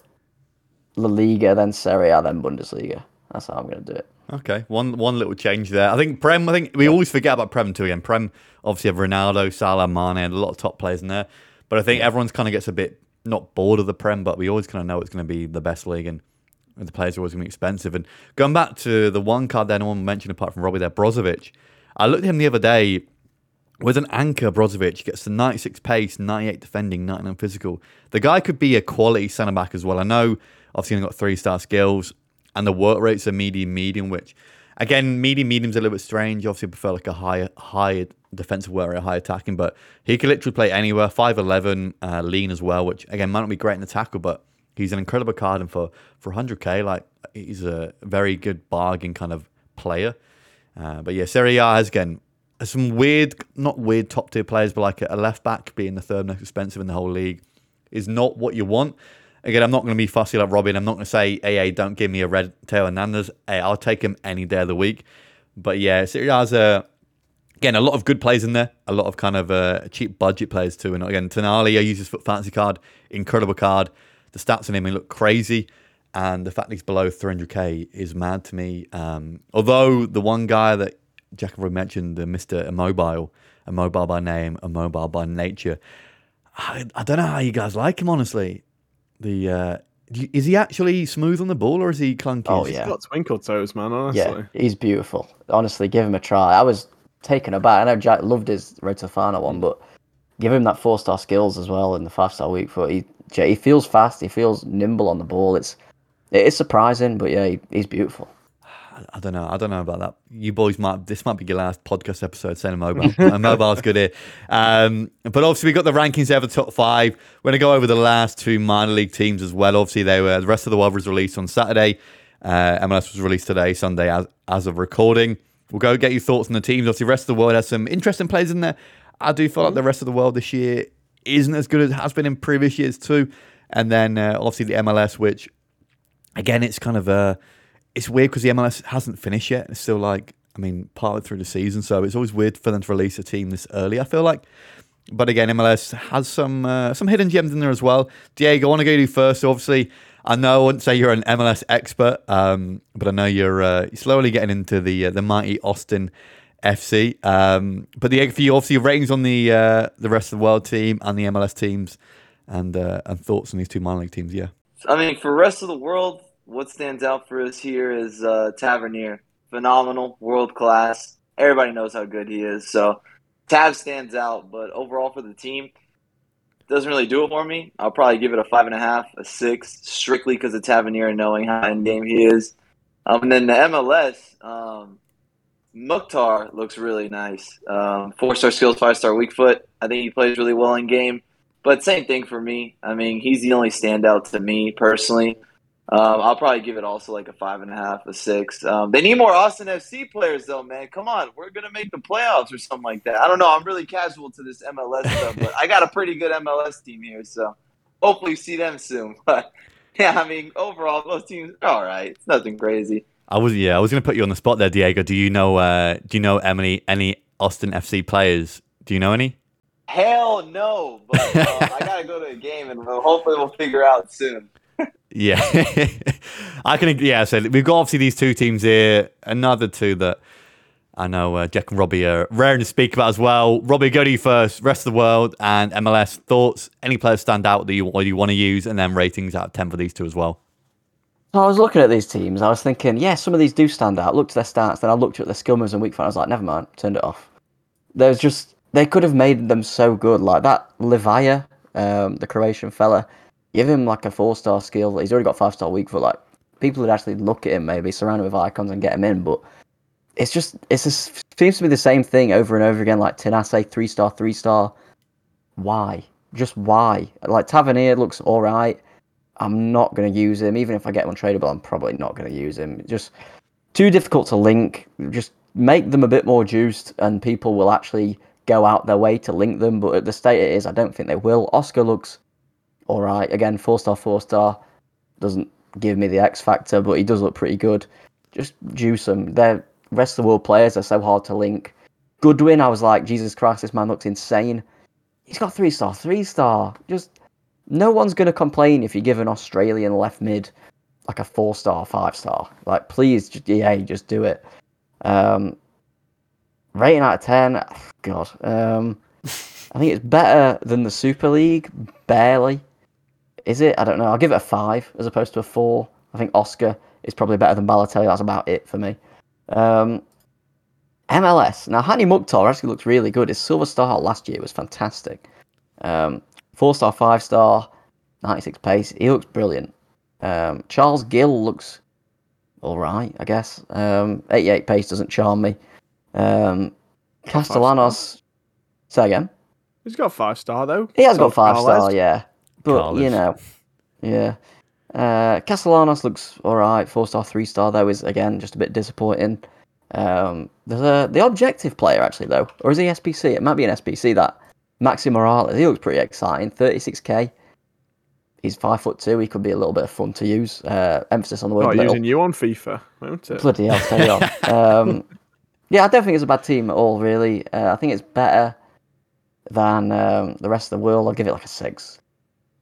La Liga, then Serie A, then Bundesliga. That's how I'm going to do it. Okay, one one little change there. I think Prem, I think we yeah. always forget about Prem too again. Prem, obviously, have Ronaldo, Salah, Mane, and a lot of top players in there. But I think yeah. everyone's kind of gets a bit, not bored of the Prem, but we always kind of know it's going to be the best league and the players are always going to be expensive. And going back to the one card there, no one mentioned apart from Robbie there, Brozovic. I looked at him the other day. With an anchor, Brozovic gets the ninety-six pace, ninety-eight defending, ninety-nine physical. The guy could be a quality centre-back as well. I know, obviously, he's got three-star skills, and the work rates are medium-medium, which, again, medium-medium's a little bit strange. Obviously, I prefer like a higher, higher defensive work rate, high attacking, but he could literally play anywhere. five eleven, uh, lean as well, which, again, might not be great in the tackle, but he's an incredible card, and for, for one hundred k, like, he's a very good bargain kind of player. Uh, but yeah, Serie A has, again, some weird, not weird top tier players, but like a left back being the third most expensive in the whole league is not what you want. Again, I'm not going to be fussy like Robin. I'm not going to say, A A, don't give me a red tail Hernandez. Hey, I'll take him any day of the week. But yeah, Serie A has, uh, again, a lot of good players in there, a lot of kind of uh, cheap budget players too. And again, Tonali, I use his foot fantasy card, incredible card. The stats on him look crazy. And the fact that he's below three hundred k is mad to me. Um, although the one guy that Jack already mentioned, the Mister Immobile, immobile by name, immobile by nature. I, I don't know how you guys like him, honestly. The uh, is he actually smooth on the ball, or is he clunky? Oh, yeah. He's got twinkle toes, man, honestly. Yeah, he's beautiful. Honestly, give him a try. I was taken aback. I know Jack loved his Rotofana one, but give him that four-star skills as well in the five-star week. For he, he feels fast. He feels nimble on the ball. It's It is surprising, but yeah, he, he's beautiful. I don't know. I don't know about that. You boys might. This might be your last podcast episode saying a mobile. A mobile's good here. Um, but obviously, we got the rankings there for the top five. We're going to go over the last two minor league teams as well. Obviously, they were the rest of the world was released on Saturday. Uh, M L S was released today, Sunday, as, as of recording. We'll go get your thoughts on the teams. Obviously, the rest of the world has some interesting players in there. I do feel like the rest of the world this year isn't as good as it has been in previous years too. And then uh, obviously the M L S, which again, it's kind of a. Uh, It's weird because the M L S hasn't finished yet. It's still like, I mean, partly through the season. So it's always weird for them to release a team this early, I feel like. But again, M L S has some uh, some hidden gems in there as well. Diego, I want to go to you first. So obviously, I know I wouldn't say you're an M L S expert, um, but I know you're uh, slowly getting into the uh, the mighty Austin F C. Um, but Diego, for you, obviously, your ratings on the uh, the rest of the world team and the M L S teams and, uh, and thoughts on these two minor league teams, yeah. I mean, for the rest of the world, what stands out for us here is uh, Tavernier. Phenomenal, world-class. Everybody knows how good he is. So, Tav stands out. But overall for the team, doesn't really do it for me. I'll probably give it a five point five, a six, strictly because of Tavernier and knowing how in-game he is. Um, and then the M L S, um, Mukhtar looks really nice. Um, four-star skills, five-star weak foot. I think he plays really well in game. But same thing for me. I mean, he's the only standout to me personally. Um, I'll probably give it also like a five and a half, a six. Um, they need more Austin F C players, though, man. Come on, we're gonna make the playoffs or something like that. I don't know. I'm really casual to this M L S stuff, but I got a pretty good M L S team here, so hopefully see them soon. But yeah, I mean, overall, those teams are all right. It's nothing crazy. I was yeah, I was gonna put you on the spot there, Diego. Do you know? Uh, do you know Emily any Austin F C players? Do you know any? Hell no, but um, I gotta go to a game, and we'll, hopefully we'll figure out soon. Yeah, I can. Yeah, so we've got obviously these two teams here. Another two that I know uh, Jack and Robbie are raring to speak about as well. Robbie, go to you first. Rest of the world and M L S thoughts. Any players stand out that you or you want to use, and then ratings out of ten for these two as well. I was looking at these teams. I was thinking, yeah, some of these do stand out. I looked at their stats, then I looked at their skill moves and weak foot. I was like, never mind, turned it off. There's just they could have made them so good. Like that Levaya, um, the Croatian fella. Give him like a four-star skill. He's already got five-star weak foot. Like people would actually look at him, maybe surround him with icons and get him in. But it's just it's just, seems to be the same thing over and over again. Like Tinashe, three-star, three-star. Why? Just why? Like Tavernier looks all right. I'm not going to use him, even if I get him untradeable. I'm probably not going to use him. Just too difficult to link. Just make them a bit more juiced, and people will actually go out their way to link them. But at the state it is, I don't think they will. Oscar looks all right. Again, four-star, four-star. Doesn't give me the X factor, but he does look pretty good. Just juice him. They're rest of the world players are so hard to link. Goodwin, I was like, Jesus Christ, this man looks insane. He's got three-star, three-star. Just no one's going to complain if you give an Australian left mid like a four-star, five-star. Like, please, just, yeah, just do it. Um, rating out of ten, oh, God. Um, I think it's better than the Super League, barely. Is it? I don't know. I'll give it a five as opposed to a four. I think Oscar is probably better than Balotelli. That's about it for me. Um, M L S. Now, Hani Mukhtar actually looks really good. His silver star last year was fantastic. Um, four-star, five-star, ninety-six pace. He looks brilliant. Um, Charles Gill looks all right, I guess. Um, eighty-eight pace doesn't charm me. Um, Castellanos. Say again. He's got five-star, though. He has so got five-star, yeah. But, Carlos. You know, yeah. Uh, Castellanos looks all right. Four-star, three-star, though, is, again, just a bit disappointing. Um, there's a, the objective player, actually, though. Or is he S P C? It might be an S P C, that. Maxi Morales, he looks pretty exciting. thirty-six k. He's five foot two. He could be a little bit of fun to use. Uh, emphasis on the word little. Not using you on FIFA, won't it? Bloody hell, stay on. Um, yeah, I don't think it's a bad team at all, really. Uh, I think it's better than um, the rest of the world. I'll give it like a six.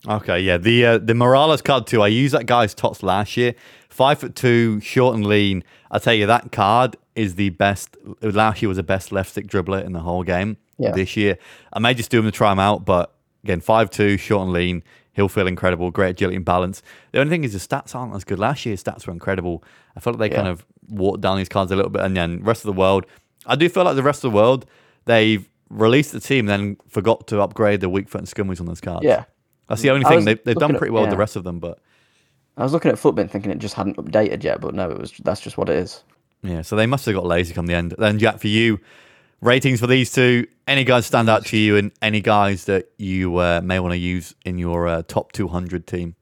Okay, yeah, the uh, the Morales card too. I used that guy's tots last year. Five foot two, short and lean. I tell you, that card is the best. Last year was the best left stick dribbler in the whole game. Yeah. This year, I may just do him to try him out. But again, five two, short and lean. He'll feel incredible. Great agility and balance. The only thing is, his stats aren't as good. Last year's stats were incredible. I felt like they yeah. kind of watered down these cards a little bit. And then rest of the world, I do feel like the rest of the world they've released the team, then forgot to upgrade the weak foot and skimmies on those cards. Yeah. That's the only thing. They, they've done pretty well at, yeah. with the rest of them, but... I was looking at Footbin thinking it just hadn't updated yet, but no, it was that's just what it is. Yeah, so they must have got lazy come the end. Then, Jack, for you, ratings for these two, any guys stand out to you and any guys that you uh, may want to use in your uh, top two hundred team?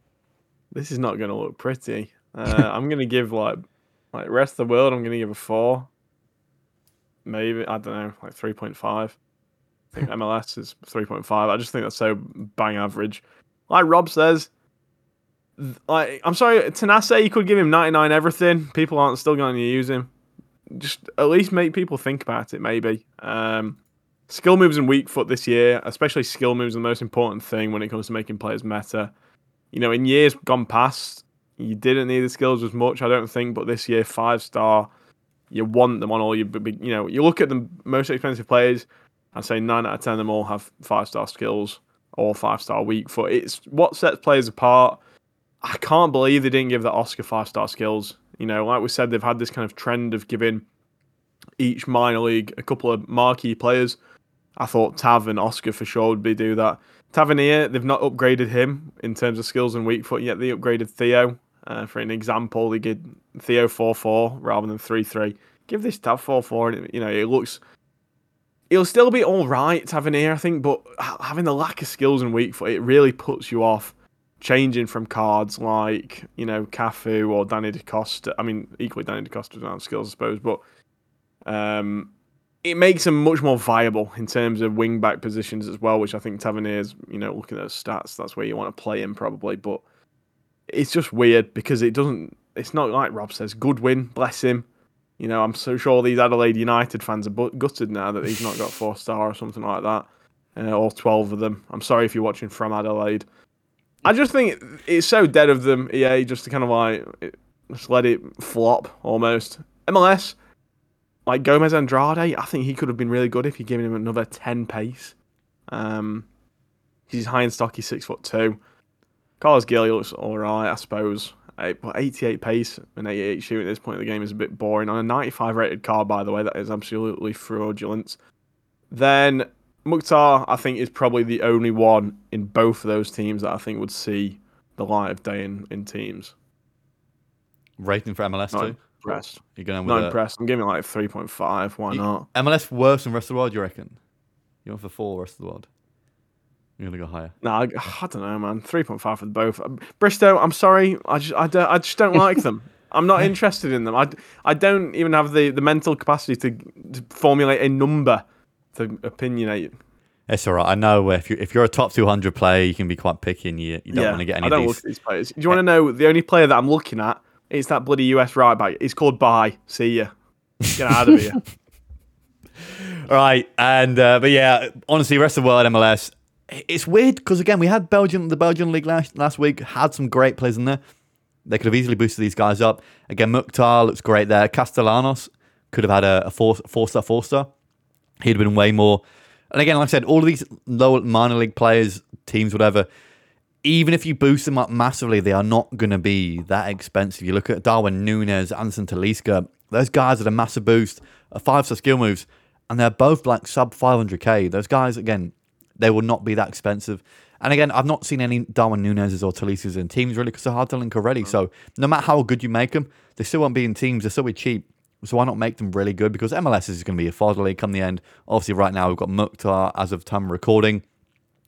This is not going to look pretty. Uh, I'm going to give, like, like rest of the world, I'm going to give a four. Maybe, I don't know, like three point five. I think M L S is three point five. I just think that's so bang average. Like Rob says, like I'm sorry, Tinashe, you could give him ninety-nine everything. People aren't still going to use him. Just at least make people think about it, maybe. Um, skill moves and weak foot this year, especially skill moves are the most important thing when it comes to making players meta. You know, in years gone past, you didn't need the skills as much, I don't think, but this year, five-star, you want them on all your... You know, you look at the most expensive players... I'd say nine out of ten of them all have five-star skills or five-star weak foot. It's what sets players apart. I can't believe they didn't give the Oscar five-star skills. You know, like we said, they've had this kind of trend of giving each minor league a couple of marquee players. I thought Tav and Oscar for sure would be do that. Tavernier, they've not upgraded him in terms of skills and weak foot yet. They upgraded Theo. Uh, for an example, they did Theo four four rather than three three. give this tab four four, and it, you know, it looks. It'll still be all right to have an ear, I think, but having the lack of skills and weak foot, it really puts you off changing from cards like, you know, Cafu or Danny Da Costa. I mean, equally Danny Da Costa doesn't have skills, I suppose, but um, it makes him much more viable in terms of wing-back positions as well, which I think Tavernier's, you know, looking at those stats, that's where you want to play him probably, but it's just weird because it doesn't, it's not like Rob says, Goodwin, bless him. You know, I'm so sure these Adelaide United fans are gutted now that he's not got four-star or something like that, uh, or twelve of them. I'm sorry if you're watching from Adelaide. I just think it's so dead of them, E A, just to kind of like, it, just let it flop almost. M L S, like Gomez Andrade, I think he could have been really good if you're giving him another ten pace. Um, he's high in stock, he's six foot two. Carlos Gilly looks all right, I suppose. eighty-eight pace and eighty-eight shooting at this point of the game is a bit boring. On a ninety-five rated car, by the way, that is absolutely fraudulent. Then Mukhtar, I think, is probably the only one in both of those teams that I think would see the light of day in, in teams. Rating for M L S not too? Impressed. You're going with not a... impressed. I'm giving like three point five. Why you... not? M L S worse than the rest of the world, you reckon? You went for four rest of the world. You're gonna go higher. No, I, I don't know, man. Three point five for both. Bristow, I'm sorry. I just, I don't, I just don't like them. I'm not interested in them. I, I don't even have the, the mental capacity to, to formulate a number to opinionate. It's all right. I know if you if you're a top two hundred player, you can be quite picky, and you, you don't yeah, want to get any. I don't of these. Look at these players. Do you want to know the only player that I'm looking at is that bloody U S right back? He's called Bye. See ya. Get out of here. All right, and uh, but yeah, honestly, rest of the world M L S. It's weird because, again, we had Belgium, the Belgian league last, last week, had some great players in there. They could have easily boosted these guys up. Again, Mukhtar looks great there. Castellanos could have had a, a four, four-star, four-star. He'd been way more. And again, like I said, all of these lower minor league players, teams, whatever, even if you boost them up massively, they are not going to be that expensive. You look at Darwin Núñez, Anderson Talisca, those guys are a massive boost, a five-star skill moves, and they're both like sub five hundred K. Those guys, again... they will not be that expensive. And again, I've not seen any Darwin Núñez's or Talisca's in teams, really, because they're hard to link already. So no matter how good you make them, they still won't be in teams. They'll still be cheap. So why not make them really good? Because M L S is going to be a fodder league come the end. Obviously, right now, we've got Mukhtar as of time recording.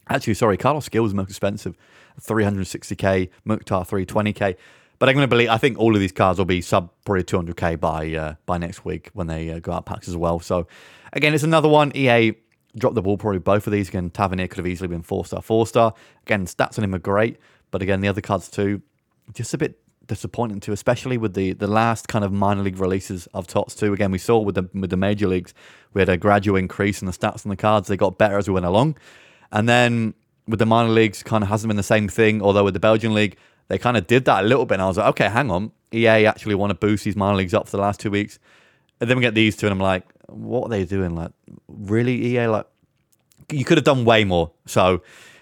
Actually, sorry, Carlos Gil is most expensive. three hundred sixty K, Mukhtar three hundred twenty K. But I'm going to believe, I think all of these cards will be sub probably two hundred K by, uh, by next week when they uh, go out packs as well. So again, it's another one. E A... drop the ball, probably both of these. Again, Tavernier could have easily been four-star, four-star. Again, stats on him are great. But again, the other cards too, just a bit disappointing too, especially with the, the last kind of minor league releases of Tots too. Again, we saw with the, with the major leagues, we had a gradual increase in the stats on the cards. They got better as we went along. And then with the minor leagues, kind of hasn't been the same thing. Although with the Belgian league, they kind of did that a little bit. And I was like, okay, hang on. E A actually want to boost these minor leagues up for the last two weeks. And then we get these two and I'm like, what are they doing? Like, really, E A? Like, you could have done way more. So,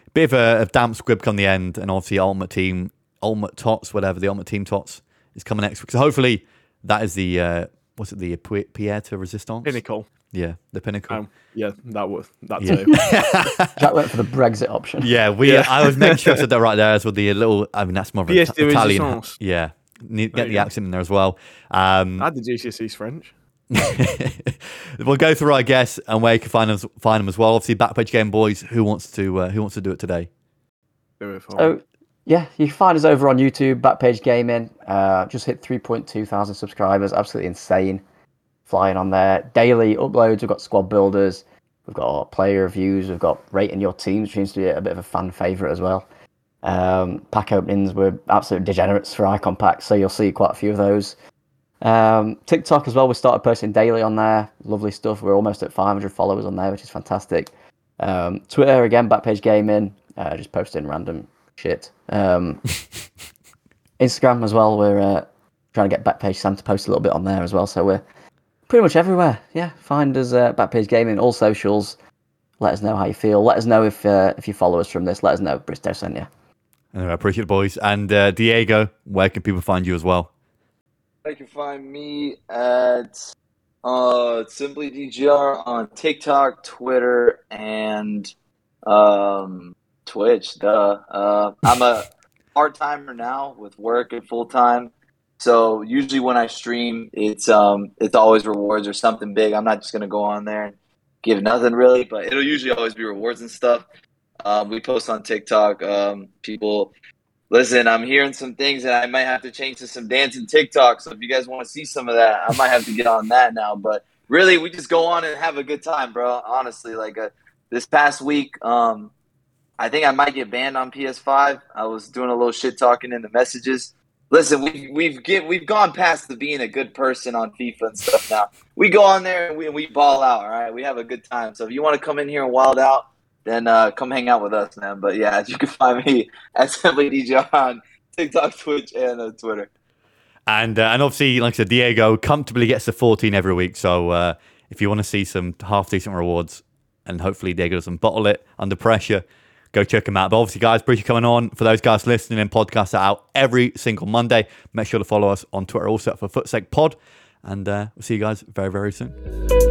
a bit of a, a damp squib come the end, and obviously, Ultimate Team, Ultimate Tots, whatever, the Ultimate Team Tots is coming next week. So, hopefully, that is the, uh, what's it, the Pierre to Resistance? Pinnacle. Yeah, the Pinnacle. Um, yeah, that was, that too. Yeah. That went for the Brexit option. Yeah, we. Yeah. I was making sure I said that right there as with the little, I mean, that's more of an Italian. Resistance. Yeah, get there the go. Accent in there as well. Um, I had the G C S E's French. We'll go through, I guess, and where you can find us, find them as well. Obviously, Backpage Game Boys. Who wants to uh, Who wants to do it today? Do it for. So, yeah, you can find us over on YouTube, Backpage Gaming. Uh, just hit three point two thousand subscribers. Absolutely insane, flying on there. Daily uploads. We've got squad builders. We've got player reviews. We've got rating your teams, which seems to be a bit of a fan favorite as well. Um, pack openings. We're absolute degenerates for icon packs, so you'll see quite a few of those. Um, TikTok as well, we started posting daily on there. Lovely stuff. We're almost at five hundred followers on there, which is fantastic. Um, Twitter again, Backpage Gaming, uh, just posting random shit. Um, Instagram as well, we're uh, trying to get Backpage Sam to post a little bit on there as well, so we're pretty much everywhere. Yeah, find us uh, Backpage Gaming, all socials. Let us know how you feel. Let us know if uh, if you follow us from this. Let us know. Bristow sent you. Anyway, I appreciate it, boys. And uh, Diego, where can people find you as well? You can find me at uh, Simply D G R on TikTok, Twitter, and um, Twitch. Duh. Uh, I'm a part timer now with work and full time, So usually when I stream, it's um it's always rewards or something big. I'm not just gonna go on there and give nothing really, but it'll usually always be rewards and stuff. Um, we post on TikTok. Um, people, listen, I'm hearing some things and I might have to change to some dancing TikTok. So if you guys want to see some of that, I might have to get on that now. But really, we just go on and have a good time, bro. Honestly, like uh, this past week, um, I think I might get banned on P S five. I was doing a little shit talking in the messages. Listen, we, we've get, we've gone past the being a good person on FIFA and stuff now. We go on there and we, we ball out, all right? We have a good time. So if you want to come in here and wild out, then uh, come hang out with us, man. But, yeah, you can find me at Simply D G R on TikTok, Twitch, and uh, Twitter. And uh, and obviously, like I said, Diego comfortably gets to fourteen every week. So uh, if you want to see some half-decent rewards and hopefully Diego doesn't bottle it under pressure, go check him out. But obviously, guys, appreciate you coming on. For those guys listening in, podcasts are out every single Monday. Make sure to follow us on Twitter also for FootSecPod. And uh, we'll see you guys very, very soon.